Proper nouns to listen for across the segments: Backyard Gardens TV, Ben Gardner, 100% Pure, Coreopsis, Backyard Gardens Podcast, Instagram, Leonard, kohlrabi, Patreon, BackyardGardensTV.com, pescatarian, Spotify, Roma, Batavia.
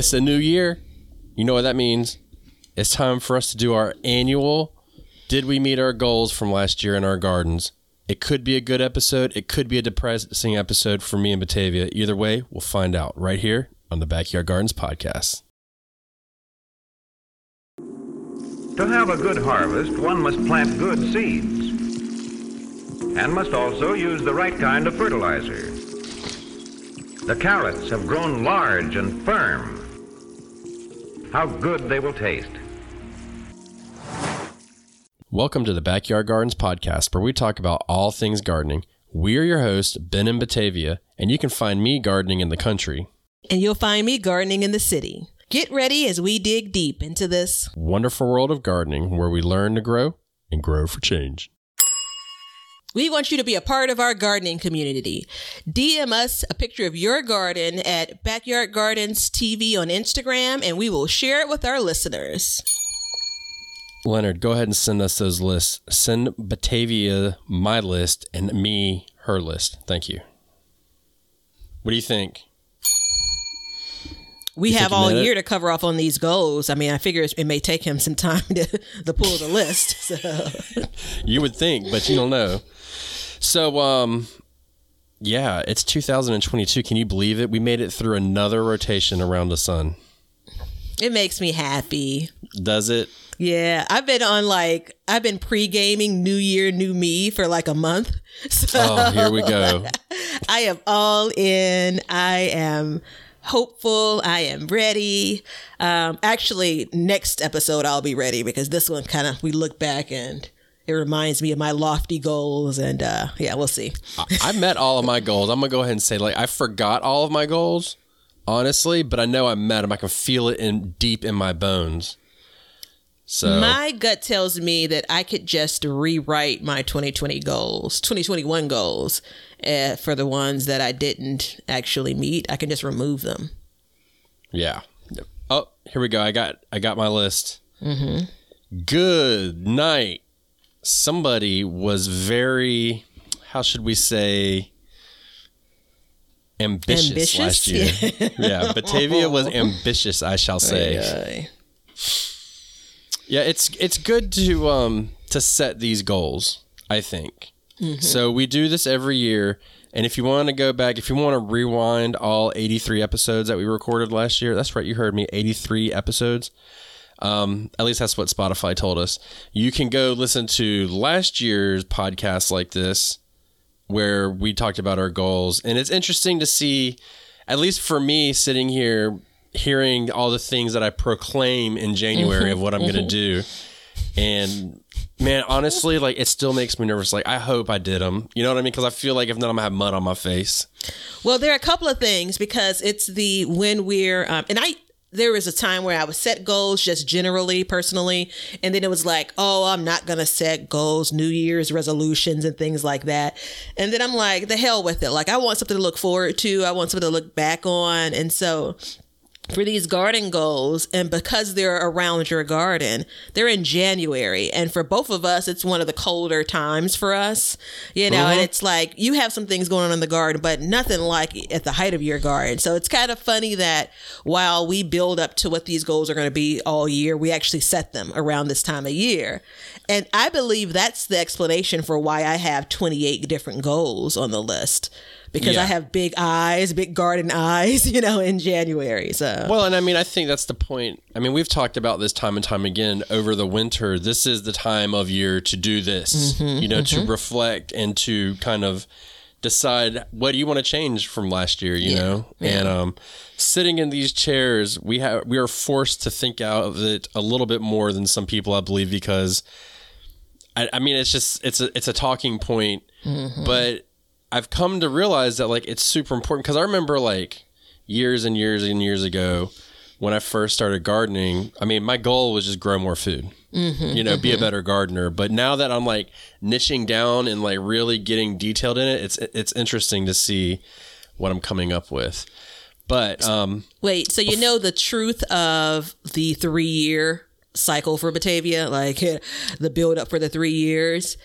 It's a new year. You know what that means. It's time for us to do our annual Did We Meet Our Goals from last year in our gardens. It could be a good episode. It could be a depressing episode for me and Batavia. Either way, we'll find out right here on the Backyard Gardens Podcast. To have a good harvest, one must plant good seeds and must also use the right kind of fertilizer. The carrots have grown large and firm. How good they will taste. Welcome to the Backyard Gardens Podcast, where we talk about all things gardening. We're your hosts, Ben and Batavia, and you can find me gardening in the country. And you'll find me gardening in the city. Get ready as we dig deep into this wonderful world of gardening, where we learn to grow and grow for change. We want you to be a part of our gardening community. DM us a picture of your garden at Backyard Gardens TV on Instagram, and we will share it with our listeners. Leonard, go ahead and send us those lists. Send Batavia my list and me her list. Thank you. What do you think? We have all year to cover off on these goals. I mean, I figure it may take him some time to pull the list. So. You would think, but you don't know. So, yeah, it's 2022. Can you believe it? We made it through another rotation around the sun. It makes me happy. Does it? Yeah, I've been pre-gaming New Year, New Me for like a month. So oh, here we go. I am all in. I am hopeful. I am ready. Actually, next episode I'll be ready, because this one kind of, we look back and it reminds me of my lofty goals, and yeah, we'll see. I met all of my goals. I'm gonna go ahead and say, like, I forgot all of my goals, honestly, but I know I met them. I can feel it in deep in my bones. So my gut tells me that I could just rewrite my 2021 goals for the ones that I didn't actually meet. I can just remove them. Yeah. Oh, here we go. I got my list. Mm-hmm. Good night. Somebody was very, how should we say, ambitious last year. Yeah. Yeah, Batavia was ambitious, I shall say. Okay. Yeah, it's good to set these goals, I think. Mm-hmm. So we do this every year, and if you want to go back, if you want to rewind all 83 episodes that we recorded last year, that's right, you heard me, 83 episodes. At least that's what Spotify told us. You can go listen to last year's podcast like this, where we talked about our goals, and it's interesting to see, at least for me sitting here, hearing all the things that I proclaim in January of what I'm going to do. And man, honestly, like, it still makes me nervous. Like, I hope I did them. You know what I mean? Because I feel like if not, I'm going to have mud on my face. Well, there are a couple of things, because it's the when we're, there was a time where I would set goals just generally, personally. And then it was like, oh, I'm not going to set goals, New Year's resolutions and things like that. And then I'm like, the hell with it. Like, I want something to look forward to. I want something to look back on. And so for these garden goals, and because they're around your garden, they're in January. And for both of us, it's one of the colder times for us, you know, and it's like you have some things going on in the garden, but nothing like at the height of your garden. So it's kind of funny that while we build up to what these goals are going to be all year, we actually set them around this time of year. And I believe that's the explanation for why I have 28 different goals on the list. Because I have big eyes, big garden eyes, you know, in January. So well, and I mean, I think that's the point. I mean, we've talked about this time and time again over the winter. This is the time of year to do this, you know, to reflect and to kind of decide what do you want to change from last year, you know? Yeah. And sitting in these chairs, we are forced to think out of it a little bit more than some people, I believe, because I mean, it's just, it's a talking point, but I've come to realize that, like, it's super important, because I remember, like, years and years and years ago when I first started gardening, I mean, my goal was just grow more food, you know, be a better gardener. But now that I'm, like, niching down and, like, really getting detailed in it, it's interesting to see what I'm coming up with. But wait, so you know the truth of the 3-year cycle for Batavia, like the build up for the 3 years?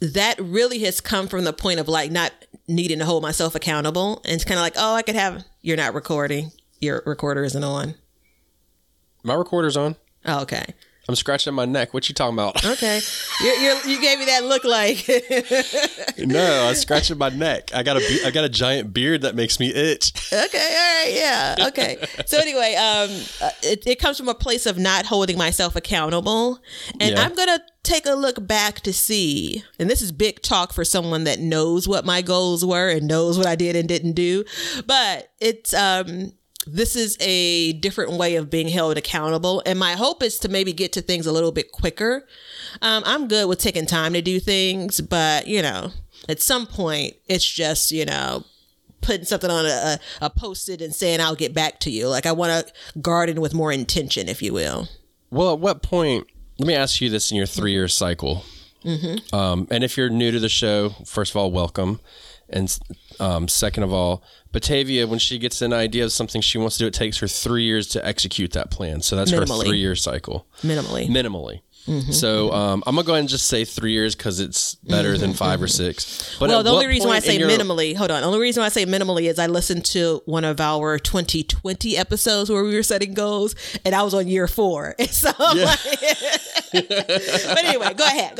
That really has come from the point of, like, not needing to hold myself accountable. And it's kind of like, oh, I could have, you're not recording. Your recorder isn't on. My recorder's on. Oh, okay. I'm scratching my neck. What you talking about? Okay. You gave me that look like. No, I'm scratching my neck. I got a giant beard that makes me itch. Okay. All right. Yeah. Okay. So anyway, it comes from a place of not holding myself accountable. And yeah. I'm going to take a look back to see, and this is big talk for someone that knows what my goals were and knows what I did and didn't do, but it's, this is a different way of being held accountable. And my hope is to maybe get to things a little bit quicker. I'm good with taking time to do things, but at some point it's just, putting something on a post-it and saying, I'll get back to you. Like I want to garden with more intention, if you will. Well, at what point, let me ask you this in your 3-year cycle. Mm-hmm. And if you're new to the show, first of all, welcome. And second of all, Batavia, when she gets an idea of something she wants to do, it takes her 3 years to execute that plan. So that's minimally. Her 3-year cycle. Minimally. Mm-hmm. So I'm going to go ahead and just say 3 years because it's better than 5 or 6. But well, the only reason why I say minimally is I listened to one of our 2020 episodes where we were setting goals and I was on year 4. So I'm but anyway, go ahead.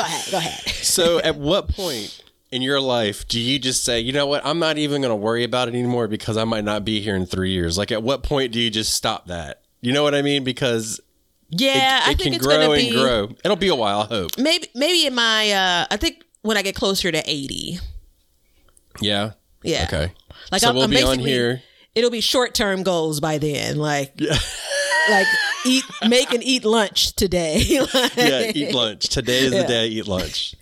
So at what point in your life, do you just say, you know what, I'm not even going to worry about it anymore because I might not be here in 3 years? Like, at what point do you just stop that? You know what I mean? Because I think it's going to grow. It'll be a while, I hope. Maybe in my, I think when I get closer to 80. Yeah. Yeah. Okay. Like, so we'll be on here. It'll be short-term goals by then. Like, yeah. Like make and eat lunch today. Like, yeah, eat lunch. Today is the day I eat lunch.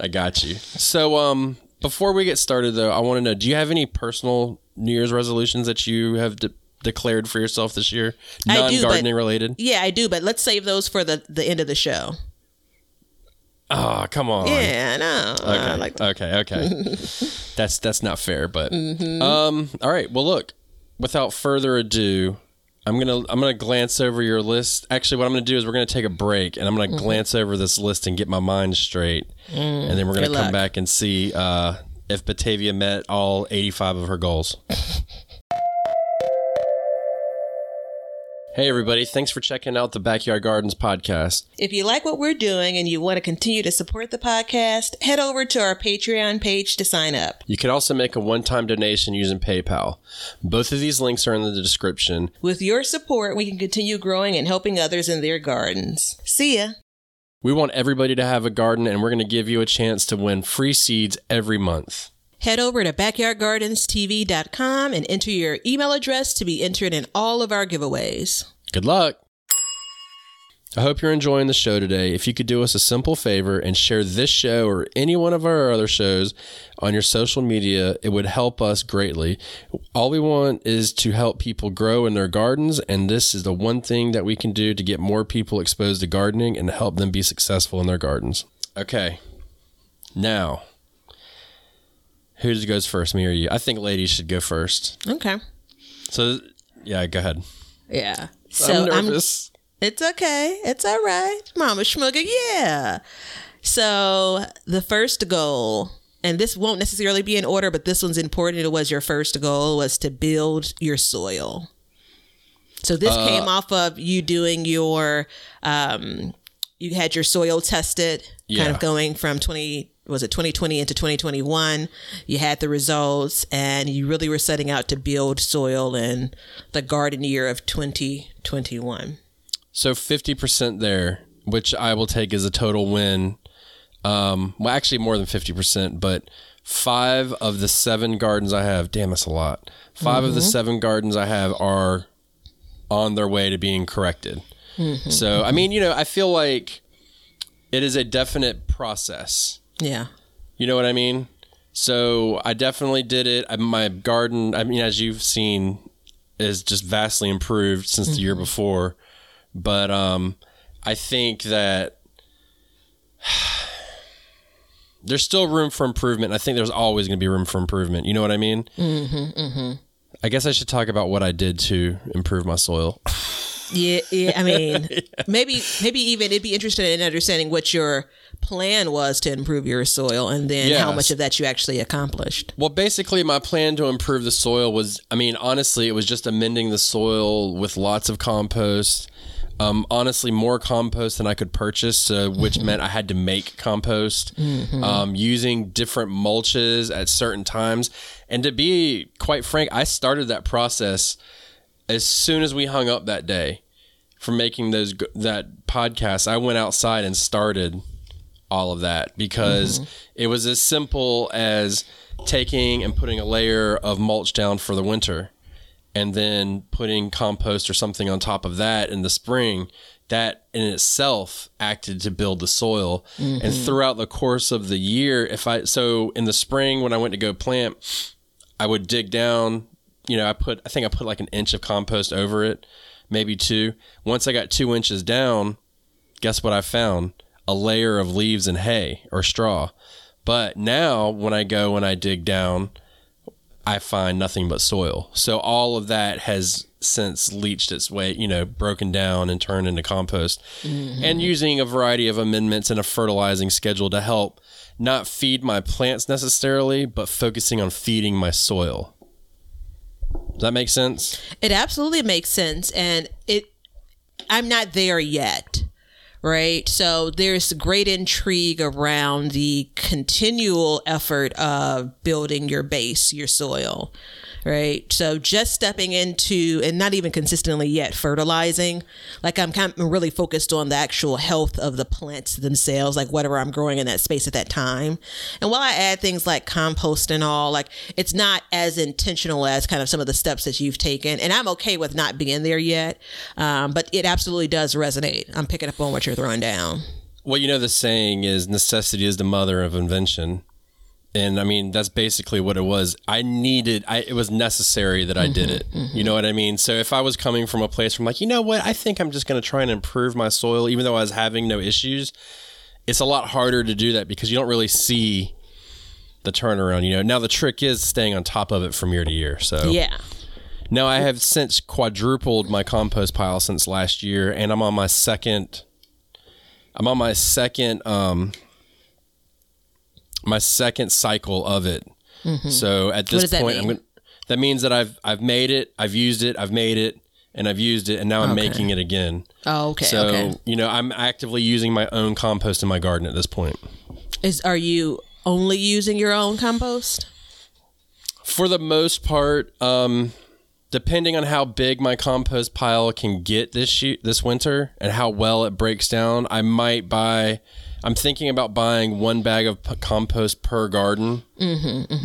I got you. So before we get started, though, I want to know, do you have any personal New Year's resolutions that you have declared for yourself this year? Non-gardening related? Yeah, I do. But let's save those for the end of the show. Oh, come on. Yeah, no. Okay, okay. That's not fair, but... Mm-hmm. All right. Well, look, without further ado... I'm gonna glance over your list. Actually, what I'm gonna do is we're gonna take a break, and I'm gonna glance over this list and get my mind straight, and then we're gonna come back and see if Batavia met all 85 of her goals. Hey everybody, thanks for checking out the Backyard Gardens podcast. If you like what we're doing and you want to continue to support the podcast, head over to our Patreon page to sign up. You can also make a one-time donation using PayPal. Both of these links are in the description. With your support, we can continue growing and helping others in their gardens. See ya! We want everybody to have a garden, and we're going to give you a chance to win free seeds every month. Head over to BackyardGardensTV.com and enter your email address to be entered in all of our giveaways. Good luck. I hope you're enjoying the show today. If you could do us a simple favor and share this show or any one of our other shows on your social media, it would help us greatly. All we want is to help people grow in their gardens, and this is the one thing that we can do to get more people exposed to gardening and help them be successful in their gardens. Okay. Now... who goes first, me or you? I think ladies should go first. Okay. So, yeah, go ahead. Yeah. So I'm nervous. It's okay. It's all right. Mama Schmugger, yeah. So the first goal, and this won't necessarily be in order, but this one's important. It was your first goal was to build your soil. So this came off of you doing your, you had your soil tested, kind of going from 2020 into 2021. You had the results and you really were setting out to build soil in the garden year of 2021. So 50% there, which I will take as a total win. Well, actually more than 50%, but 5 of the 7 gardens I have, damn, that's a lot. 5 of the 7 gardens I have are on their way to being corrected. Mm-hmm. So, I mean, I feel like it is a definite process. Yeah. You know what I mean? So I definitely did it. My garden, as you've seen, is just vastly improved since the year before. But I think that there's still room for improvement. I think there's always going to be room for improvement. You know what I mean? Mm-hmm, mm-hmm. I guess I should talk about what I did to improve my soil. Yeah. I mean, maybe even it'd be interesting in understanding what your plan was to improve your soil and then how much of that you actually accomplished. Well, basically my plan to improve the soil was, honestly, it was just amending the soil with lots of compost, Honestly, more compost than I could purchase, which meant I had to make compost, using different mulches at certain times. And to be quite frank, I started that process as soon as we hung up that day for making that podcast. I went outside and started all of that because it was as simple as taking and putting a layer of mulch down for the winter, and then putting compost or something on top of that in the spring. That in itself acted to build the soil. And throughout the course of the year, so in the spring when I went to go plant, I would dig down, I think I put like an inch of compost over it, maybe 2. Once I got 2 inches down, guess what I found? A layer of leaves and hay or straw. But now when I go and I dig down, I find nothing but soil. So all of that has since leached its way, broken down and turned into compost. And using a variety of amendments and a fertilizing schedule to help not feed my plants necessarily, but focusing on feeding my soil. Does that make sense? It absolutely makes sense. And I'm not there yet. Right. So there's great intrigue around the continual effort of building your base, your soil. Right. So just stepping into, and not even consistently yet, fertilizing. Like I'm kind of really focused on the actual health of the plants themselves, like whatever I'm growing in that space at that time. And while I add things like compost and all, like it's not as intentional as kind of some of the steps that you've taken. And I'm okay with not being there yet. But it absolutely does resonate. I'm picking up on what you're thrown down. Well, the saying is necessity is the mother of invention. And I mean, that's basically what it was. It was necessary that I did it. You know what I mean? So if I was coming from a place from I think I'm just going to try and improve my soil, even though I was having no issues, it's a lot harder to do that because you don't really see the turnaround, Now the trick is staying on top of it from year to year. So yeah. Now I have since quadrupled my compost pile since last year, and I'm on my second cycle of it. So at this point, that means that I've made it, I've used it, I've made it, and I've used it, and now I'm making it again. Oh, okay. So I'm actively using my own compost in my garden at this point. Are you only using your own compost? For the most part, depending on how big my compost pile can get this winter and how well it breaks down, I'm thinking about buying 1 bag of compost per garden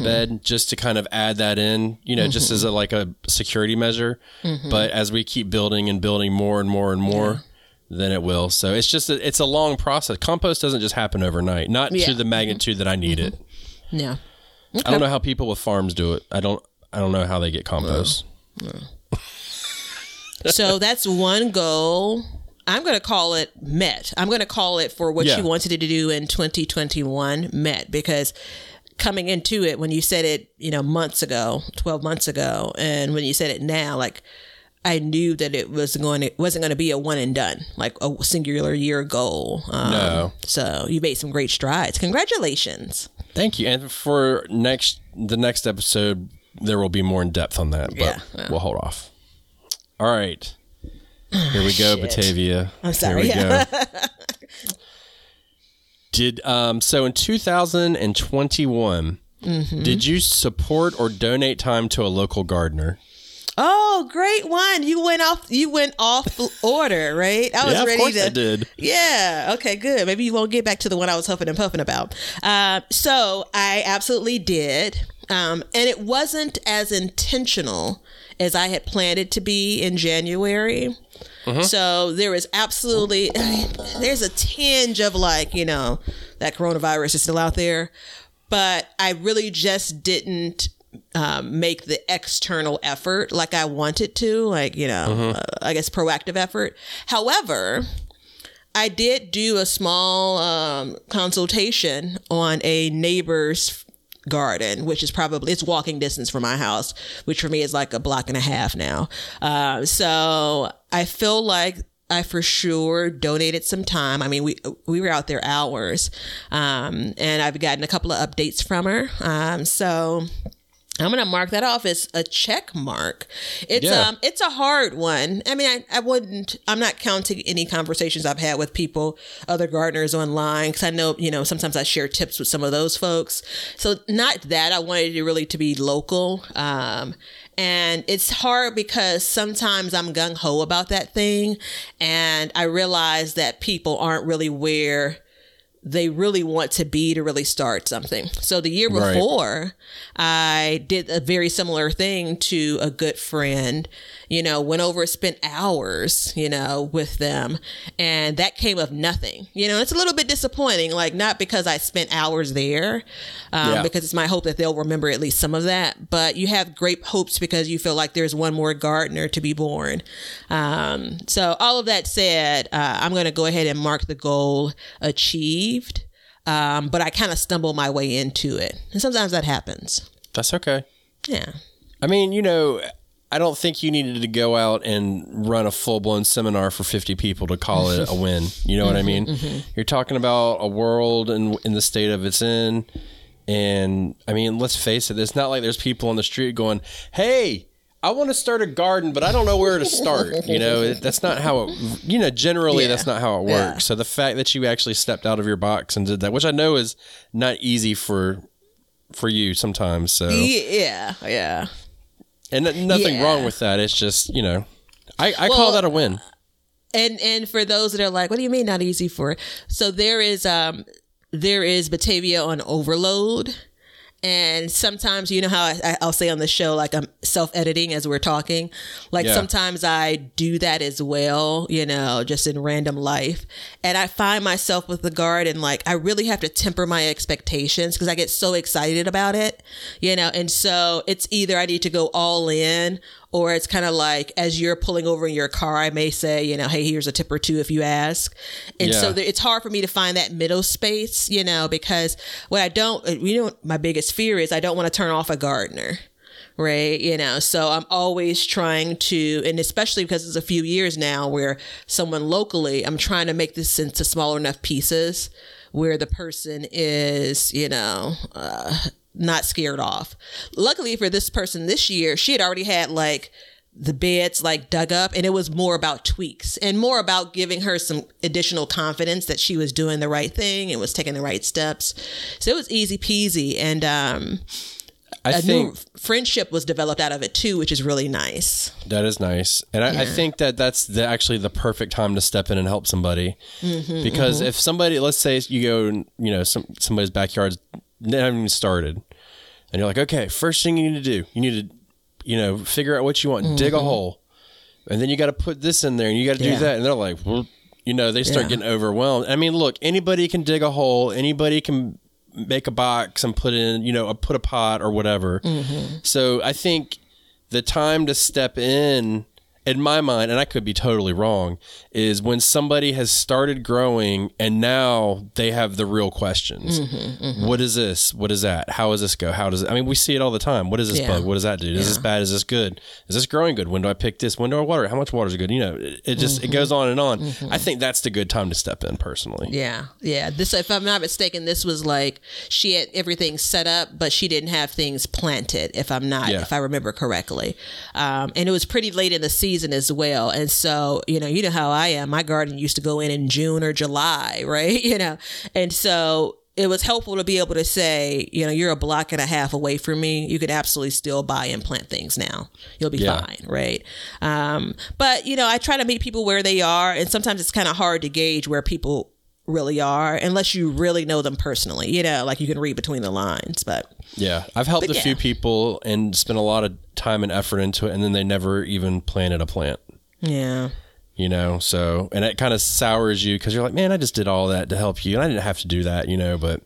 bed just to kind of add that in, just as a security measure. But as we keep building and building more and more and more, then it will. So it's just, it's a long process. Compost doesn't just happen overnight, not to the magnitude that I need it. Yeah. Okay. I don't know how people with farms do it. I don't know how they get compost. So that's one goal. I'm going to call it met. I'm going to call it for what you wanted to do in 2021 met, because coming into it, when you said it, 12 months ago, and when you said it now, like I knew that it wasn't going to be a one and done, like a singular year goal. No. So you made some great strides. Congratulations. Thank you. And for the next episode, there will be more in depth on that, but we'll hold off. All right. Here we go, Batavia. I'm sorry. Here we go. So in 2021, did you support or donate time to a local gardener? Oh, great one. You went off order, right? I was ready to. Of course I did. Yeah. Okay, good. Maybe you won't get back to the one I was huffing and puffing about. So I absolutely did. And it wasn't as intentional as I had planned it to be in January. So there is absolutely, there's a tinge of that coronavirus is still out there, but I really just didn't make the external effort like I wanted to, I guess proactive effort. However, I did do a small consultation on a neighbor's garden, which is it's walking distance from my house, which for me is like a block and a half now. So I feel like I for sure donated some time. I mean, we were out there hours, and I've gotten a couple of updates from her. So I'm going to mark that off as a check mark. It's a hard one. I mean, I'm not counting any conversations I've had with people, other gardeners online, because I know, sometimes I share tips with some of those folks. So not that I wanted it really to be local. And it's hard because sometimes I'm gung-ho about that thing. And I realize that people aren't really where they really want to be to really start something. So the year before, I did a very similar thing to a good friend, went over, spent hours, with them, and that came of nothing. It's a little bit disappointing, not because I spent hours there, because it's my hope that they'll remember at least some of that, but you have great hopes because you feel like there's one more gardener to be born. So all of that said, I'm going to go ahead and mark the goal achieved. But I kind of stumble my way into it. And sometimes that happens. That's okay. Yeah. I mean, I don't think you needed to go out and run a full-blown seminar for 50 people to call it a win. You know what I mean? Mm-hmm. You're talking about a world in the state of it's in. And I mean, let's face it. It's not like there's people on the street going, hey, I want to start a garden, but I don't know where to start. That's not how it, generally that's not how it works. Yeah. So the fact that you actually stepped out of your box and did that, which I know is not easy for you sometimes. So yeah. And nothing wrong with that. It's just, I call that a win. And for those that are like, what do you mean not easy for it? So there is Batavia on overload. And sometimes, how I'll say on the show, I'm self-editing as we're talking. Sometimes I do that as well, just in random life. And I find myself with the garden, I really have to temper my expectations because I get so excited about it, And so it's either I need to go all in, or it's kind of as you're pulling over in your car, I may say, hey, here's a tip or two if you ask. And so it's hard for me to find that middle space, because what I don't, my biggest fear is I don't want to turn off a gardener. Right. So I'm always trying to, and especially because it's a few years now where someone locally, I'm trying to make this into smaller enough pieces where the person is, not scared off. Luckily for this person this year, she had already had the beds dug up, and it was more about tweaks and more about giving her some additional confidence that she was doing the right thing and was taking the right steps. So it was easy peasy. And I think friendship was developed out of it too, which is really nice. That is nice. And I think that that's actually the perfect time to step in and help somebody. Mm-hmm, because if somebody, let's say you go, somebody's backyard's never even started. And you're like, okay, first thing you need to do, figure out what you want, dig a hole. And then you got to put this in there and you got to do that. And they're like, well, they start getting overwhelmed. I mean, look, anybody can dig a hole. Anybody can make a box and put in, put a pot or whatever. Mm-hmm. So I think the time to step in my mind, and I could be totally wrong, is when somebody has started growing and now they have the real questions. Mm-hmm, mm-hmm. What is this? What is that? How does this go? How does it? I mean, we see it all the time. What is this bug? What does that do? Is this bad? Is this good? Is this growing good? When do I pick this? When do I water it? How much water is good? It goes on and on. Mm-hmm. I think that's the good time to step in personally. Yeah. Yeah. This, if I'm not mistaken, this was she had everything set up, but she didn't have things planted, if I remember correctly. And it was pretty late in the season as well. And so, you know how I am. My garden used to go in June or July, right? And so it was helpful to be able to say, you're a block and a half away from me. You could absolutely still buy and plant things now. You'll be fine, right? But, I try to meet people where they are. And sometimes it's kind of hard to gauge where people really are unless you really know them personally, you can read between the lines. But I've helped a few people and spent a lot of time and effort into it, and then they never even planted a plant. So, and it kind of sours you because you're like, man, I just did all that to help you and I didn't have to do that, but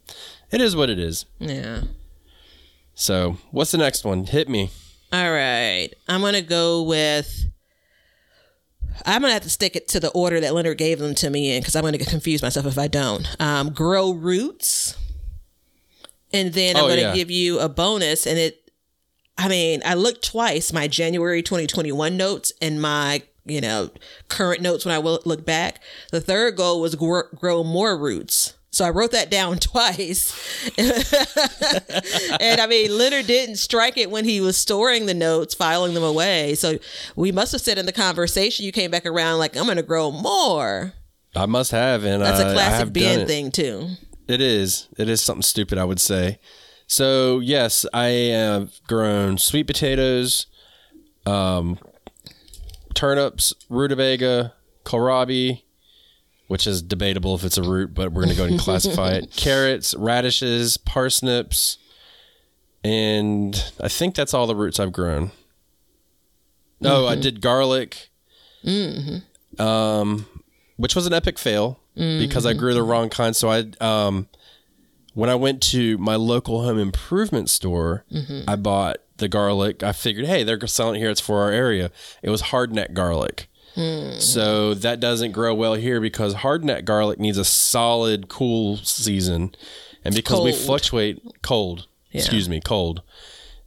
it is what it is. So what's the next one? Hit me. All right, I'm going to have to stick it to the order that Leonard gave them to me in, because I'm going to get confused myself if I don't. Grow roots. And then I'm going to give you a bonus. And I looked twice, my January 2021 notes and my, current notes when I look back. The third goal was grow more roots. So I wrote that down twice. And I mean, Leonard didn't strike it when he was storing the notes, filing them away. So we must have said in the conversation, you came back around like, I'm going to grow more. I must have. And that's a classic Ben thing too. It is. It is something stupid, I would say. So yes, I have grown sweet potatoes, turnips, rutabaga, kohlrabi, which is debatable if it's a root, but we're going to go ahead and classify it. Carrots, radishes, parsnips, and I think that's all the roots I've grown. No, I did garlic, which was an epic fail because I grew the wrong kind. So I, when I went to my local home improvement store, I bought the garlic. I figured, hey, they're selling it here. It's for our area. It was hardneck garlic. So that doesn't grow well here because hardneck garlic needs a solid cool season. And because we fluctuate cold. And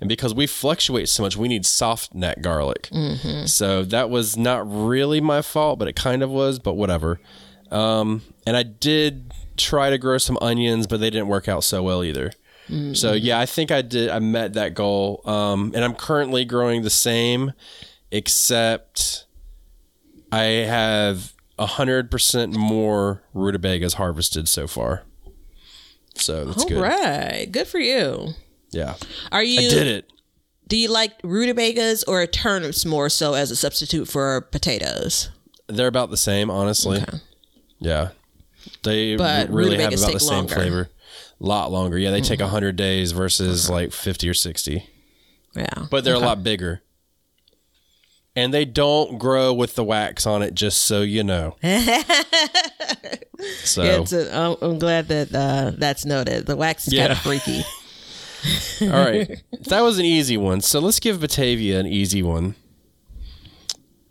because we fluctuate so much, we need soft neck garlic. So that was not really my fault, but it kind of was, but whatever. And I did try to grow some onions, but they didn't work out so well either. So yeah, I think I did. I met that goal. And I'm currently growing the same, except I have 100% more rutabagas harvested so far. So that's good. All right. Good for you. Yeah. I did it. Do you like rutabagas or turnips more so as a substitute for potatoes? They're about the same, honestly. Okay. Yeah. They really have about the same flavor. A lot longer. Yeah. They take 100 days versus like 50 or 60. Yeah. But they're a lot bigger. And they don't grow with the wax on it, just so you know. So yeah, I'm glad that that's noted. The wax is kind of freaky. All right. That was an easy one. So let's give Batavia an easy one.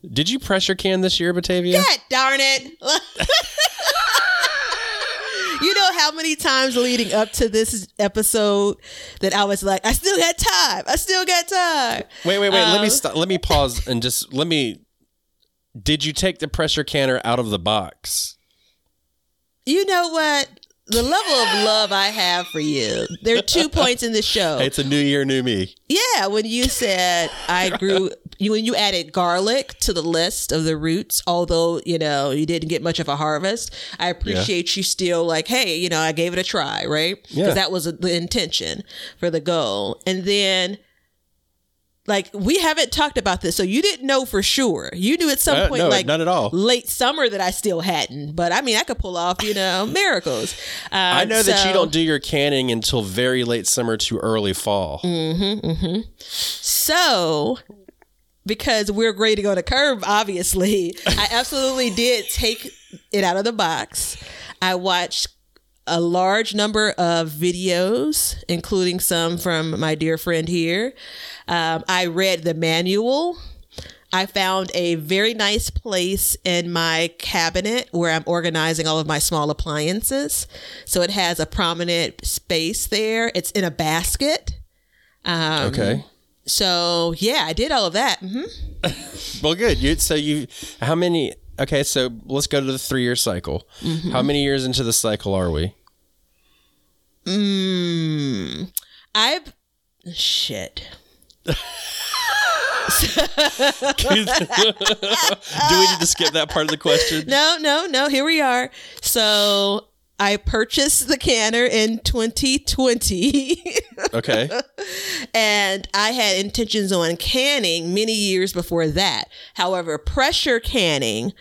Did you pressure can this year, Batavia? God darn it. You know how many times leading up to this episode that I was like, I still got time. I still got time. Wait. Let me pause and just did you take the pressure canner out of the box? You know what? The level of love I have for you. There are 2 points in this show. It's a new year, new me. Yeah. When you said when you added garlic to the list of the roots, although, you know, you didn't get much of a harvest, I appreciate you still like, hey, you know, I gave it a try, right? Yeah. Because that was the intention for the goal. And then like, we haven't talked about this, so you didn't know for sure. You knew at some point, not at all. Late summer that I still hadn't. But I mean, I could pull off, you know, miracles. I know that you don't do your canning until very late summer to early fall. So, because we're ready to go to curb, obviously, I absolutely did take it out of the box. I watched a large number of videos, including some from my dear friend here. I read the manual. I found a very nice place in my cabinet where I'm organizing all of my small appliances. So it has a prominent space there. It's in a basket. Okay. So yeah, I did all of that. Well, good. How many? Okay, so let's go to the 3-year cycle. How many years into the cycle are we? Shit. Do we need to skip that part of the question? No. Here we are. So I purchased the canner in 2020. Okay. And I had intentions on canning many years before that. However, pressure canning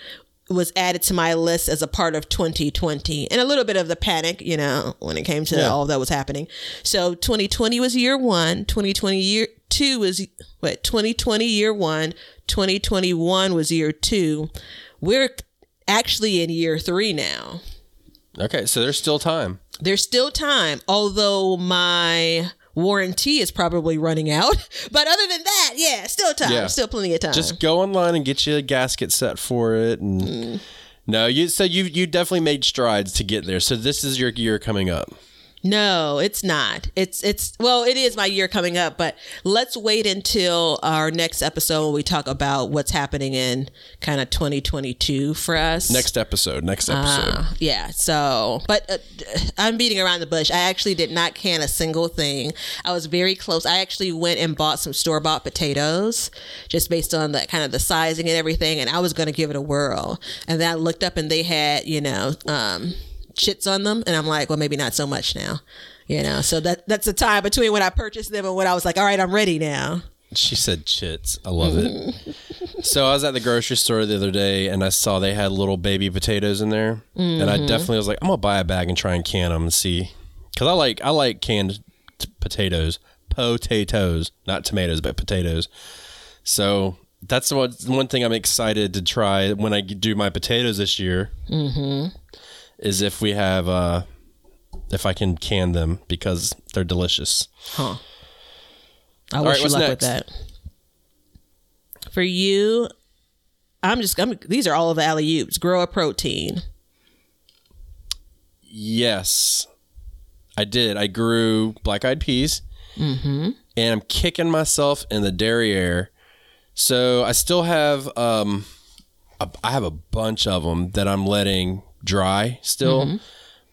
was added to my list as a part of 2020 and a little bit of the panic, you know, when it came to all that was happening. So 2020 was year one, 2020 year two was 2020 year one, 2021 was year two. We're actually in year three now. Okay, so there's still time. There's still time, although my warranty is probably running out. But other than that, yeah, still time. Yeah. Still plenty of time. Just go online and get you a gasket set for it. And No, you definitely made strides to get there. So this is your year coming up. No, it's not. It's well, it is my year coming up, but let's wait until our next episode when we talk about what's happening in kind of 2022 for us. Next episode. Yeah. So, but I'm beating around the bush. I actually did not can a single thing. I was very close. I actually went and bought some store-bought potatoes just based on the kind of the sizing and everything. And I was going to give it a whirl. And then I looked up and they had, you know, chits on them, and I'm like, well, maybe not so much now, you know. So that's the time between when I purchased them and when I was like, all right, I'm ready now. She said chits. I love it. So I was at the grocery store the other day and I saw they had little baby potatoes in there, and I definitely was like, I'm gonna buy a bag and try and can them and see, because I like canned potatoes, not tomatoes, but potatoes. So that's one thing I'm excited to try when I do my potatoes this year. Is if we have, if I can can them, because they're delicious. Huh. I wish you luck with that. For you, these are all of the alley-oops. Grow a protein. Yes, I did. I grew black-eyed peas, and I'm kicking myself in the derriere. So I still have, I have a bunch of them that I'm letting dry still,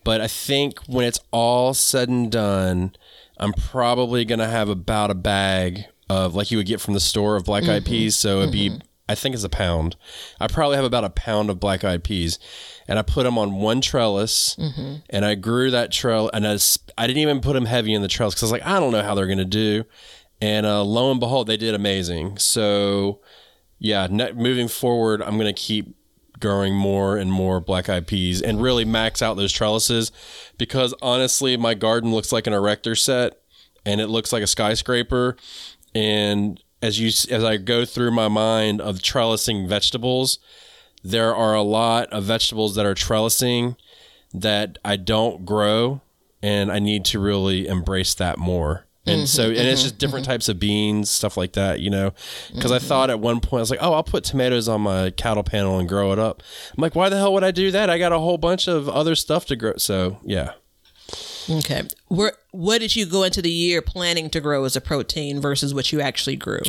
but I think when it's all said and done, I'm probably gonna have about a bag of, like you would get from the store, of black-eyed peas. So it'd be, I think it's a pound. I probably have about a pound of black-eyed peas, and I put them on one trellis, and I grew that trellis, and I didn't even put them heavy in the trellis because I was like, I don't know how they're gonna do, and lo and behold, they did amazing. So yeah, moving forward, I'm gonna keep growing more and more black-eyed peas and really max out those trellises, because honestly, my garden looks like an erector set and it looks like a skyscraper. And as I go through my mind of trellising vegetables, there are a lot of vegetables that are trellising that I don't grow, and I need to really embrace that more. And so, and it's just different types of beans, stuff like that, you know, because I thought at one point, I was like, oh, I'll put tomatoes on my cattle panel and grow it up. I'm like, why the hell would I do that? I got a whole bunch of other stuff to grow. So, yeah. Okay. What did you go into the year planning to grow as a protein versus what you actually grew?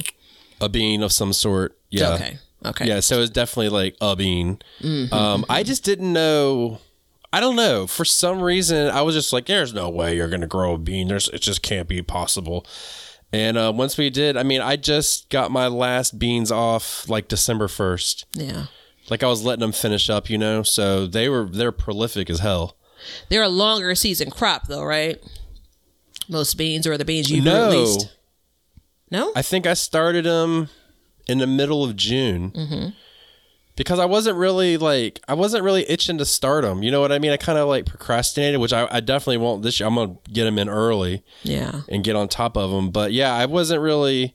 A bean of some sort. Yeah. Okay. Yeah. So it's definitely like a bean. I just didn't know. I don't know. For some reason, I was just like, there's no way you're going to grow a bean. It just can't be possible. And once we did, I mean, I just got my last beans off like December 1st. Yeah. Like I was letting them finish up, you know? So they're prolific as hell. They're a longer season crop though, right? Most beans, or the beans you've released. No? I think I started them in the middle of June. Because I wasn't really itching to start them. You know what I mean? I kind of like procrastinated, which I definitely won't this year. I'm going to get them in early, and get on top of them. But yeah, I wasn't really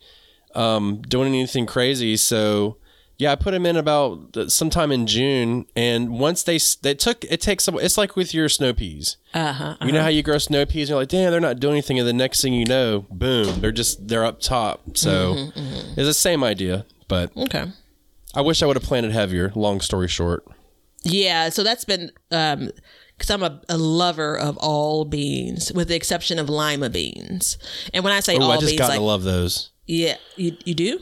doing anything crazy. So yeah, I put them in about sometime in June. And once it's like with your snow peas. You know how you grow snow peas and you're like, damn, they're not doing anything. And the next thing you know, boom, they're up top. So it's the same idea, but okay. I wish I would have planted heavier, long story short. Yeah, so that's been, because I'm a lover of all beans, with the exception of lima beans. And when I say all beans, I just got to love those. Yeah, you do?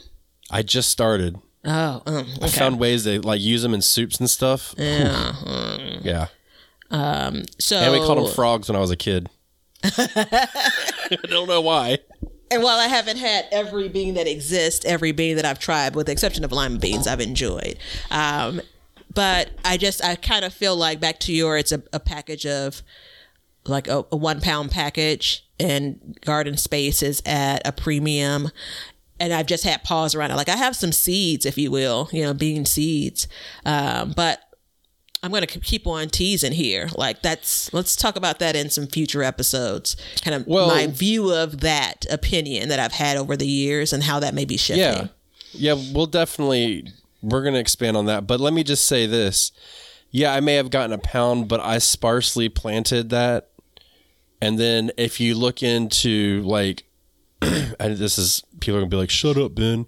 I just started. Oh, okay. I found ways to like use them in soups and stuff. Yeah. Yeah. And we called them frogs when I was a kid. I don't know why. And while I haven't had every bean that exists, every bean that I've tried, with the exception of lima beans, I've enjoyed. But I kind of feel like, back to your, it's a package of like a 1 pound package, and garden space is at a premium. And I've just had pause around it. Like I have some seeds, if you will, you know, bean seeds. But I'm going to keep on teasing here. Like let's talk about that in some future episodes. Kind of my view of that opinion that I've had over the years and how that may be shifting. Yeah, we're going to expand on that. But let me just say this. Yeah, I may have gotten a pound, but I sparsely planted that. And then if you look into like, and this is, people are going to be like, shut up, Ben.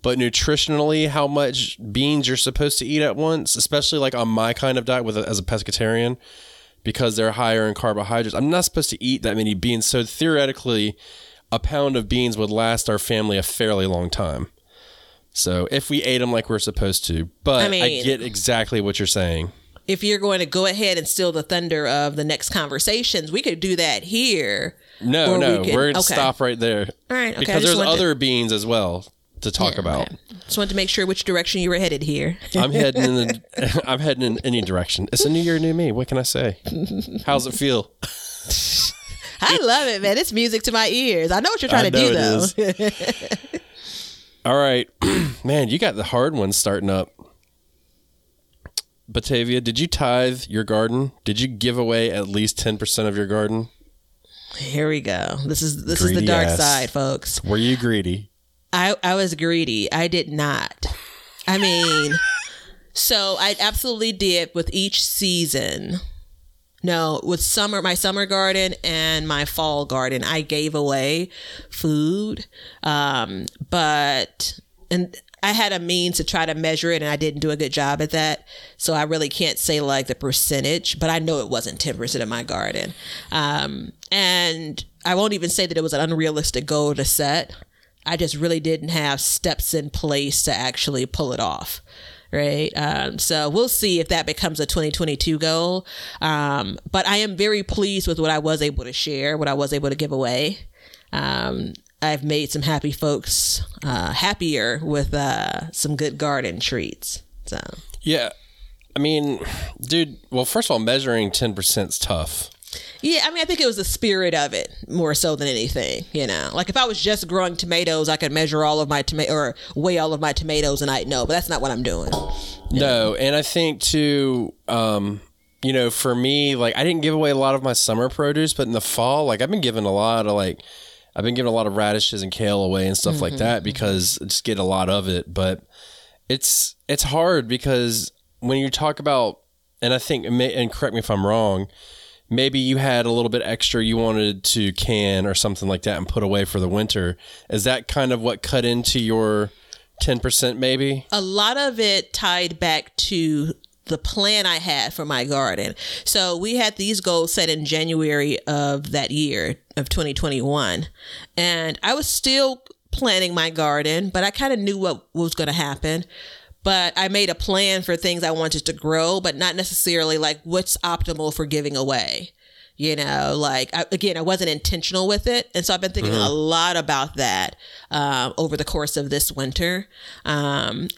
But nutritionally, how much beans you're supposed to eat at once, especially like on my kind of diet as a pescatarian, because they're higher in carbohydrates. I'm not supposed to eat that many beans. So theoretically, a pound of beans would last our family a fairly long time. So if we ate them like we're supposed to, but I mean, I get exactly what you're saying. If you're going to go ahead and steal the thunder of the next conversations, we could do that here. We're going to stop right there. All right. Okay. Because there's other beans as well to talk about. Okay. Just wanted to make sure which direction you were headed here. I'm heading in any direction. It's a new year, new me. What can I say? How's it feel? I love it, man. It's music to my ears. I know what you're trying to do, though. All right, man, you got the hard ones starting up. Batavia, did you tithe your garden? Did you give away at least 10% of your garden? Here we go. This is the dark side, folks. Were you greedy? I was greedy. I did not. I mean, so I absolutely did with each season. No, with my summer garden and my fall garden, I gave away food, and I had a means to try to measure it, and I didn't do a good job at that. So I really can't say like the percentage, but I know it wasn't 10% of my garden. And I won't even say that it was an unrealistic goal to set. I just really didn't have steps in place to actually pull it off. Right. So we'll see if that becomes a 2022 goal. But I am very pleased with what I was able to share, what I was able to give away. I've made some happy folks happier with some good garden treats. So, yeah, I mean, dude, well, first of all, measuring 10% is tough. Yeah, I mean, I think it was the spirit of it more so than anything, you know. Like if I was just growing tomatoes, I could measure all of my or weigh all of my tomatoes and I'd know, but that's not what I'm doing. No, and I think too, you know, for me, like I didn't give away a lot of my summer produce, but in the fall, like I've been giving a lot of radishes and kale away and stuff like that because I just get a lot of it, but it's hard because when you talk about, and I think, and correct me if I'm wrong, maybe you had a little bit extra you wanted to can or something like that and put away for the winter. Is that kind of what cut into your 10% maybe? A lot of it tied back to the plan I had for my garden. So we had these goals set in January of that year of 2021. And I was still planning my garden, but I kind of knew what was going to happen. But I made a plan for things I wanted to grow, but not necessarily like what's optimal for giving away. You know, like, I wasn't intentional with it. And so I've been thinking a lot about that over the course of this winter. And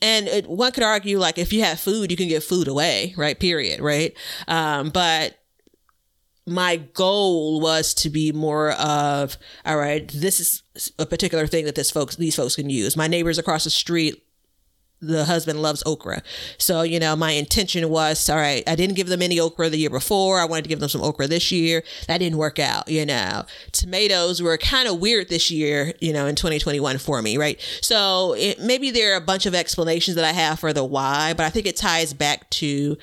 one could argue, like, if you have food, you can give food away, right? Period, right? But my goal was to be more of, all right, this is a particular thing that these folks can use. My neighbors across the street, the husband loves okra. So, you know, my intention was, all right, I didn't give them any okra the year before. I wanted to give them some okra this year. That didn't work out, you know. Tomatoes were kind of weird this year, you know, in 2021 for me, right? So maybe there are a bunch of explanations that I have for the why, but I think it ties back to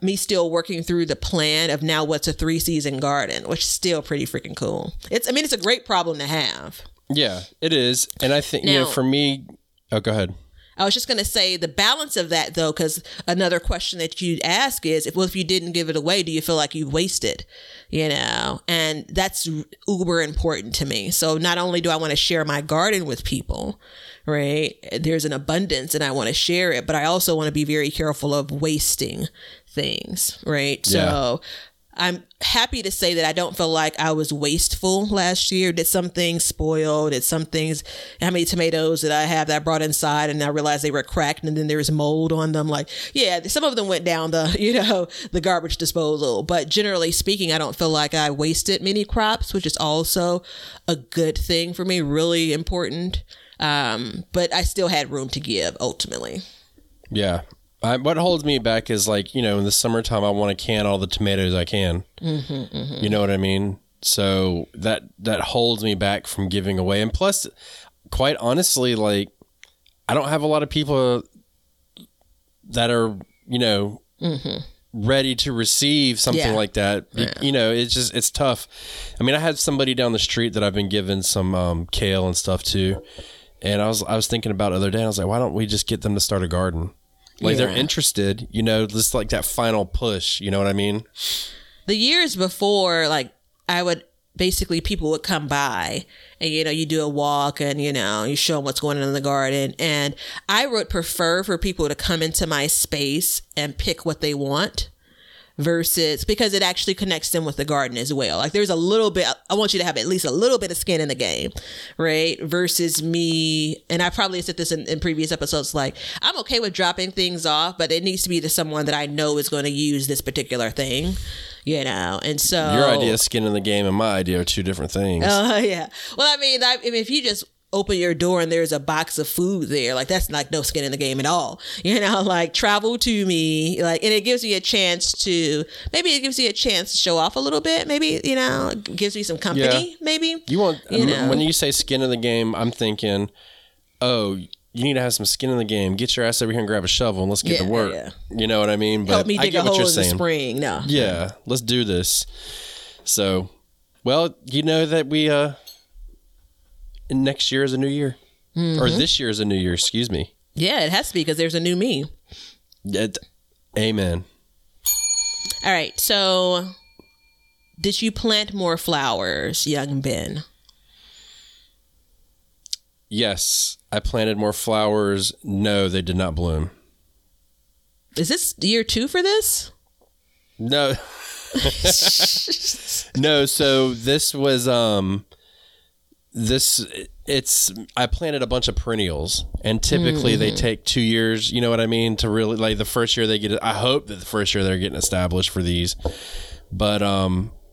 me still working through the plan of now what's a 3-season garden, which is still pretty freaking cool. It's a great problem to have. Yeah, it is. And I think, now, you know, for me, oh, go ahead. I was just going to say the balance of that, though, because another question that you'd ask is, if you didn't give it away, do you feel like you wasted, you know? And that's uber important to me. So not only do I want to share my garden with people, right? There's an abundance and I want to share it, but I also want to be very careful of wasting things, right? Yeah. So I'm happy to say that I don't feel like I was wasteful last year. Did some things spoil? Did some things, how many tomatoes did I have that I brought inside and I realized they were cracked and then there was mold on them? Like, yeah, some of them went down the garbage disposal. But generally speaking, I don't feel like I wasted many crops, which is also a good thing for me, really important. But I still had room to give ultimately. Yeah. What holds me back is like, you know, in the summertime, I want to can all the tomatoes I can. You know what I mean? So that holds me back from giving away. And plus, quite honestly, like, I don't have a lot of people that are, you know, ready to receive something like that. Yeah. You know, it's tough. I mean, I had somebody down the street that I've been giving some kale and stuff to. And I was thinking about it the other day. And I was like, why don't we just get them to start a garden? Like they're interested, you know, just like that final push. You know what I mean? the years before, like, I would basically, people would come by and, you know, you do a walk and, you know, you show them what's going on in the garden. And I would prefer for people to come into my space and pick what they want versus, because it actually connects them with the garden as well. Like, there's a little bit, I want you to have at least a little bit of skin in the game, right? Versus me. And I probably said this in previous episodes, like, I'm okay with dropping things off, but it needs to be to someone that I know is going to use this particular thing. You know, and so your idea of skin in the game and my idea are two different things. Oh, yeah. Well, I mean, if you just open your door and there's a box of food there, like, that's like no skin in the game at all. You know, like, travel to me, like, and it gives me a chance to show off a little bit. Maybe, you know, it gives me some company. Yeah. Maybe you want. You know. When you say skin in the game, I'm thinking, oh, you need to have some skin in the game. Get your ass over here and grab a shovel and let's get to work. Yeah. You know what I mean? But help me dig a hole in the spring. No. Yeah. Let's do this. So, well, you know that we, next year is a new year. Mm-hmm. Or this year is a new year. Excuse me. Yeah, it has to be because there's a new me. Amen. All right. So, did you plant more flowers, young Ben? Yes, I planted more flowers. No, they did not bloom. Is this year two for this? No. No, so this was, I planted a bunch of perennials, and typically they take 2 years, you know what I mean, to really, like, the first year they get, I hope that the first year they're getting established for these, but,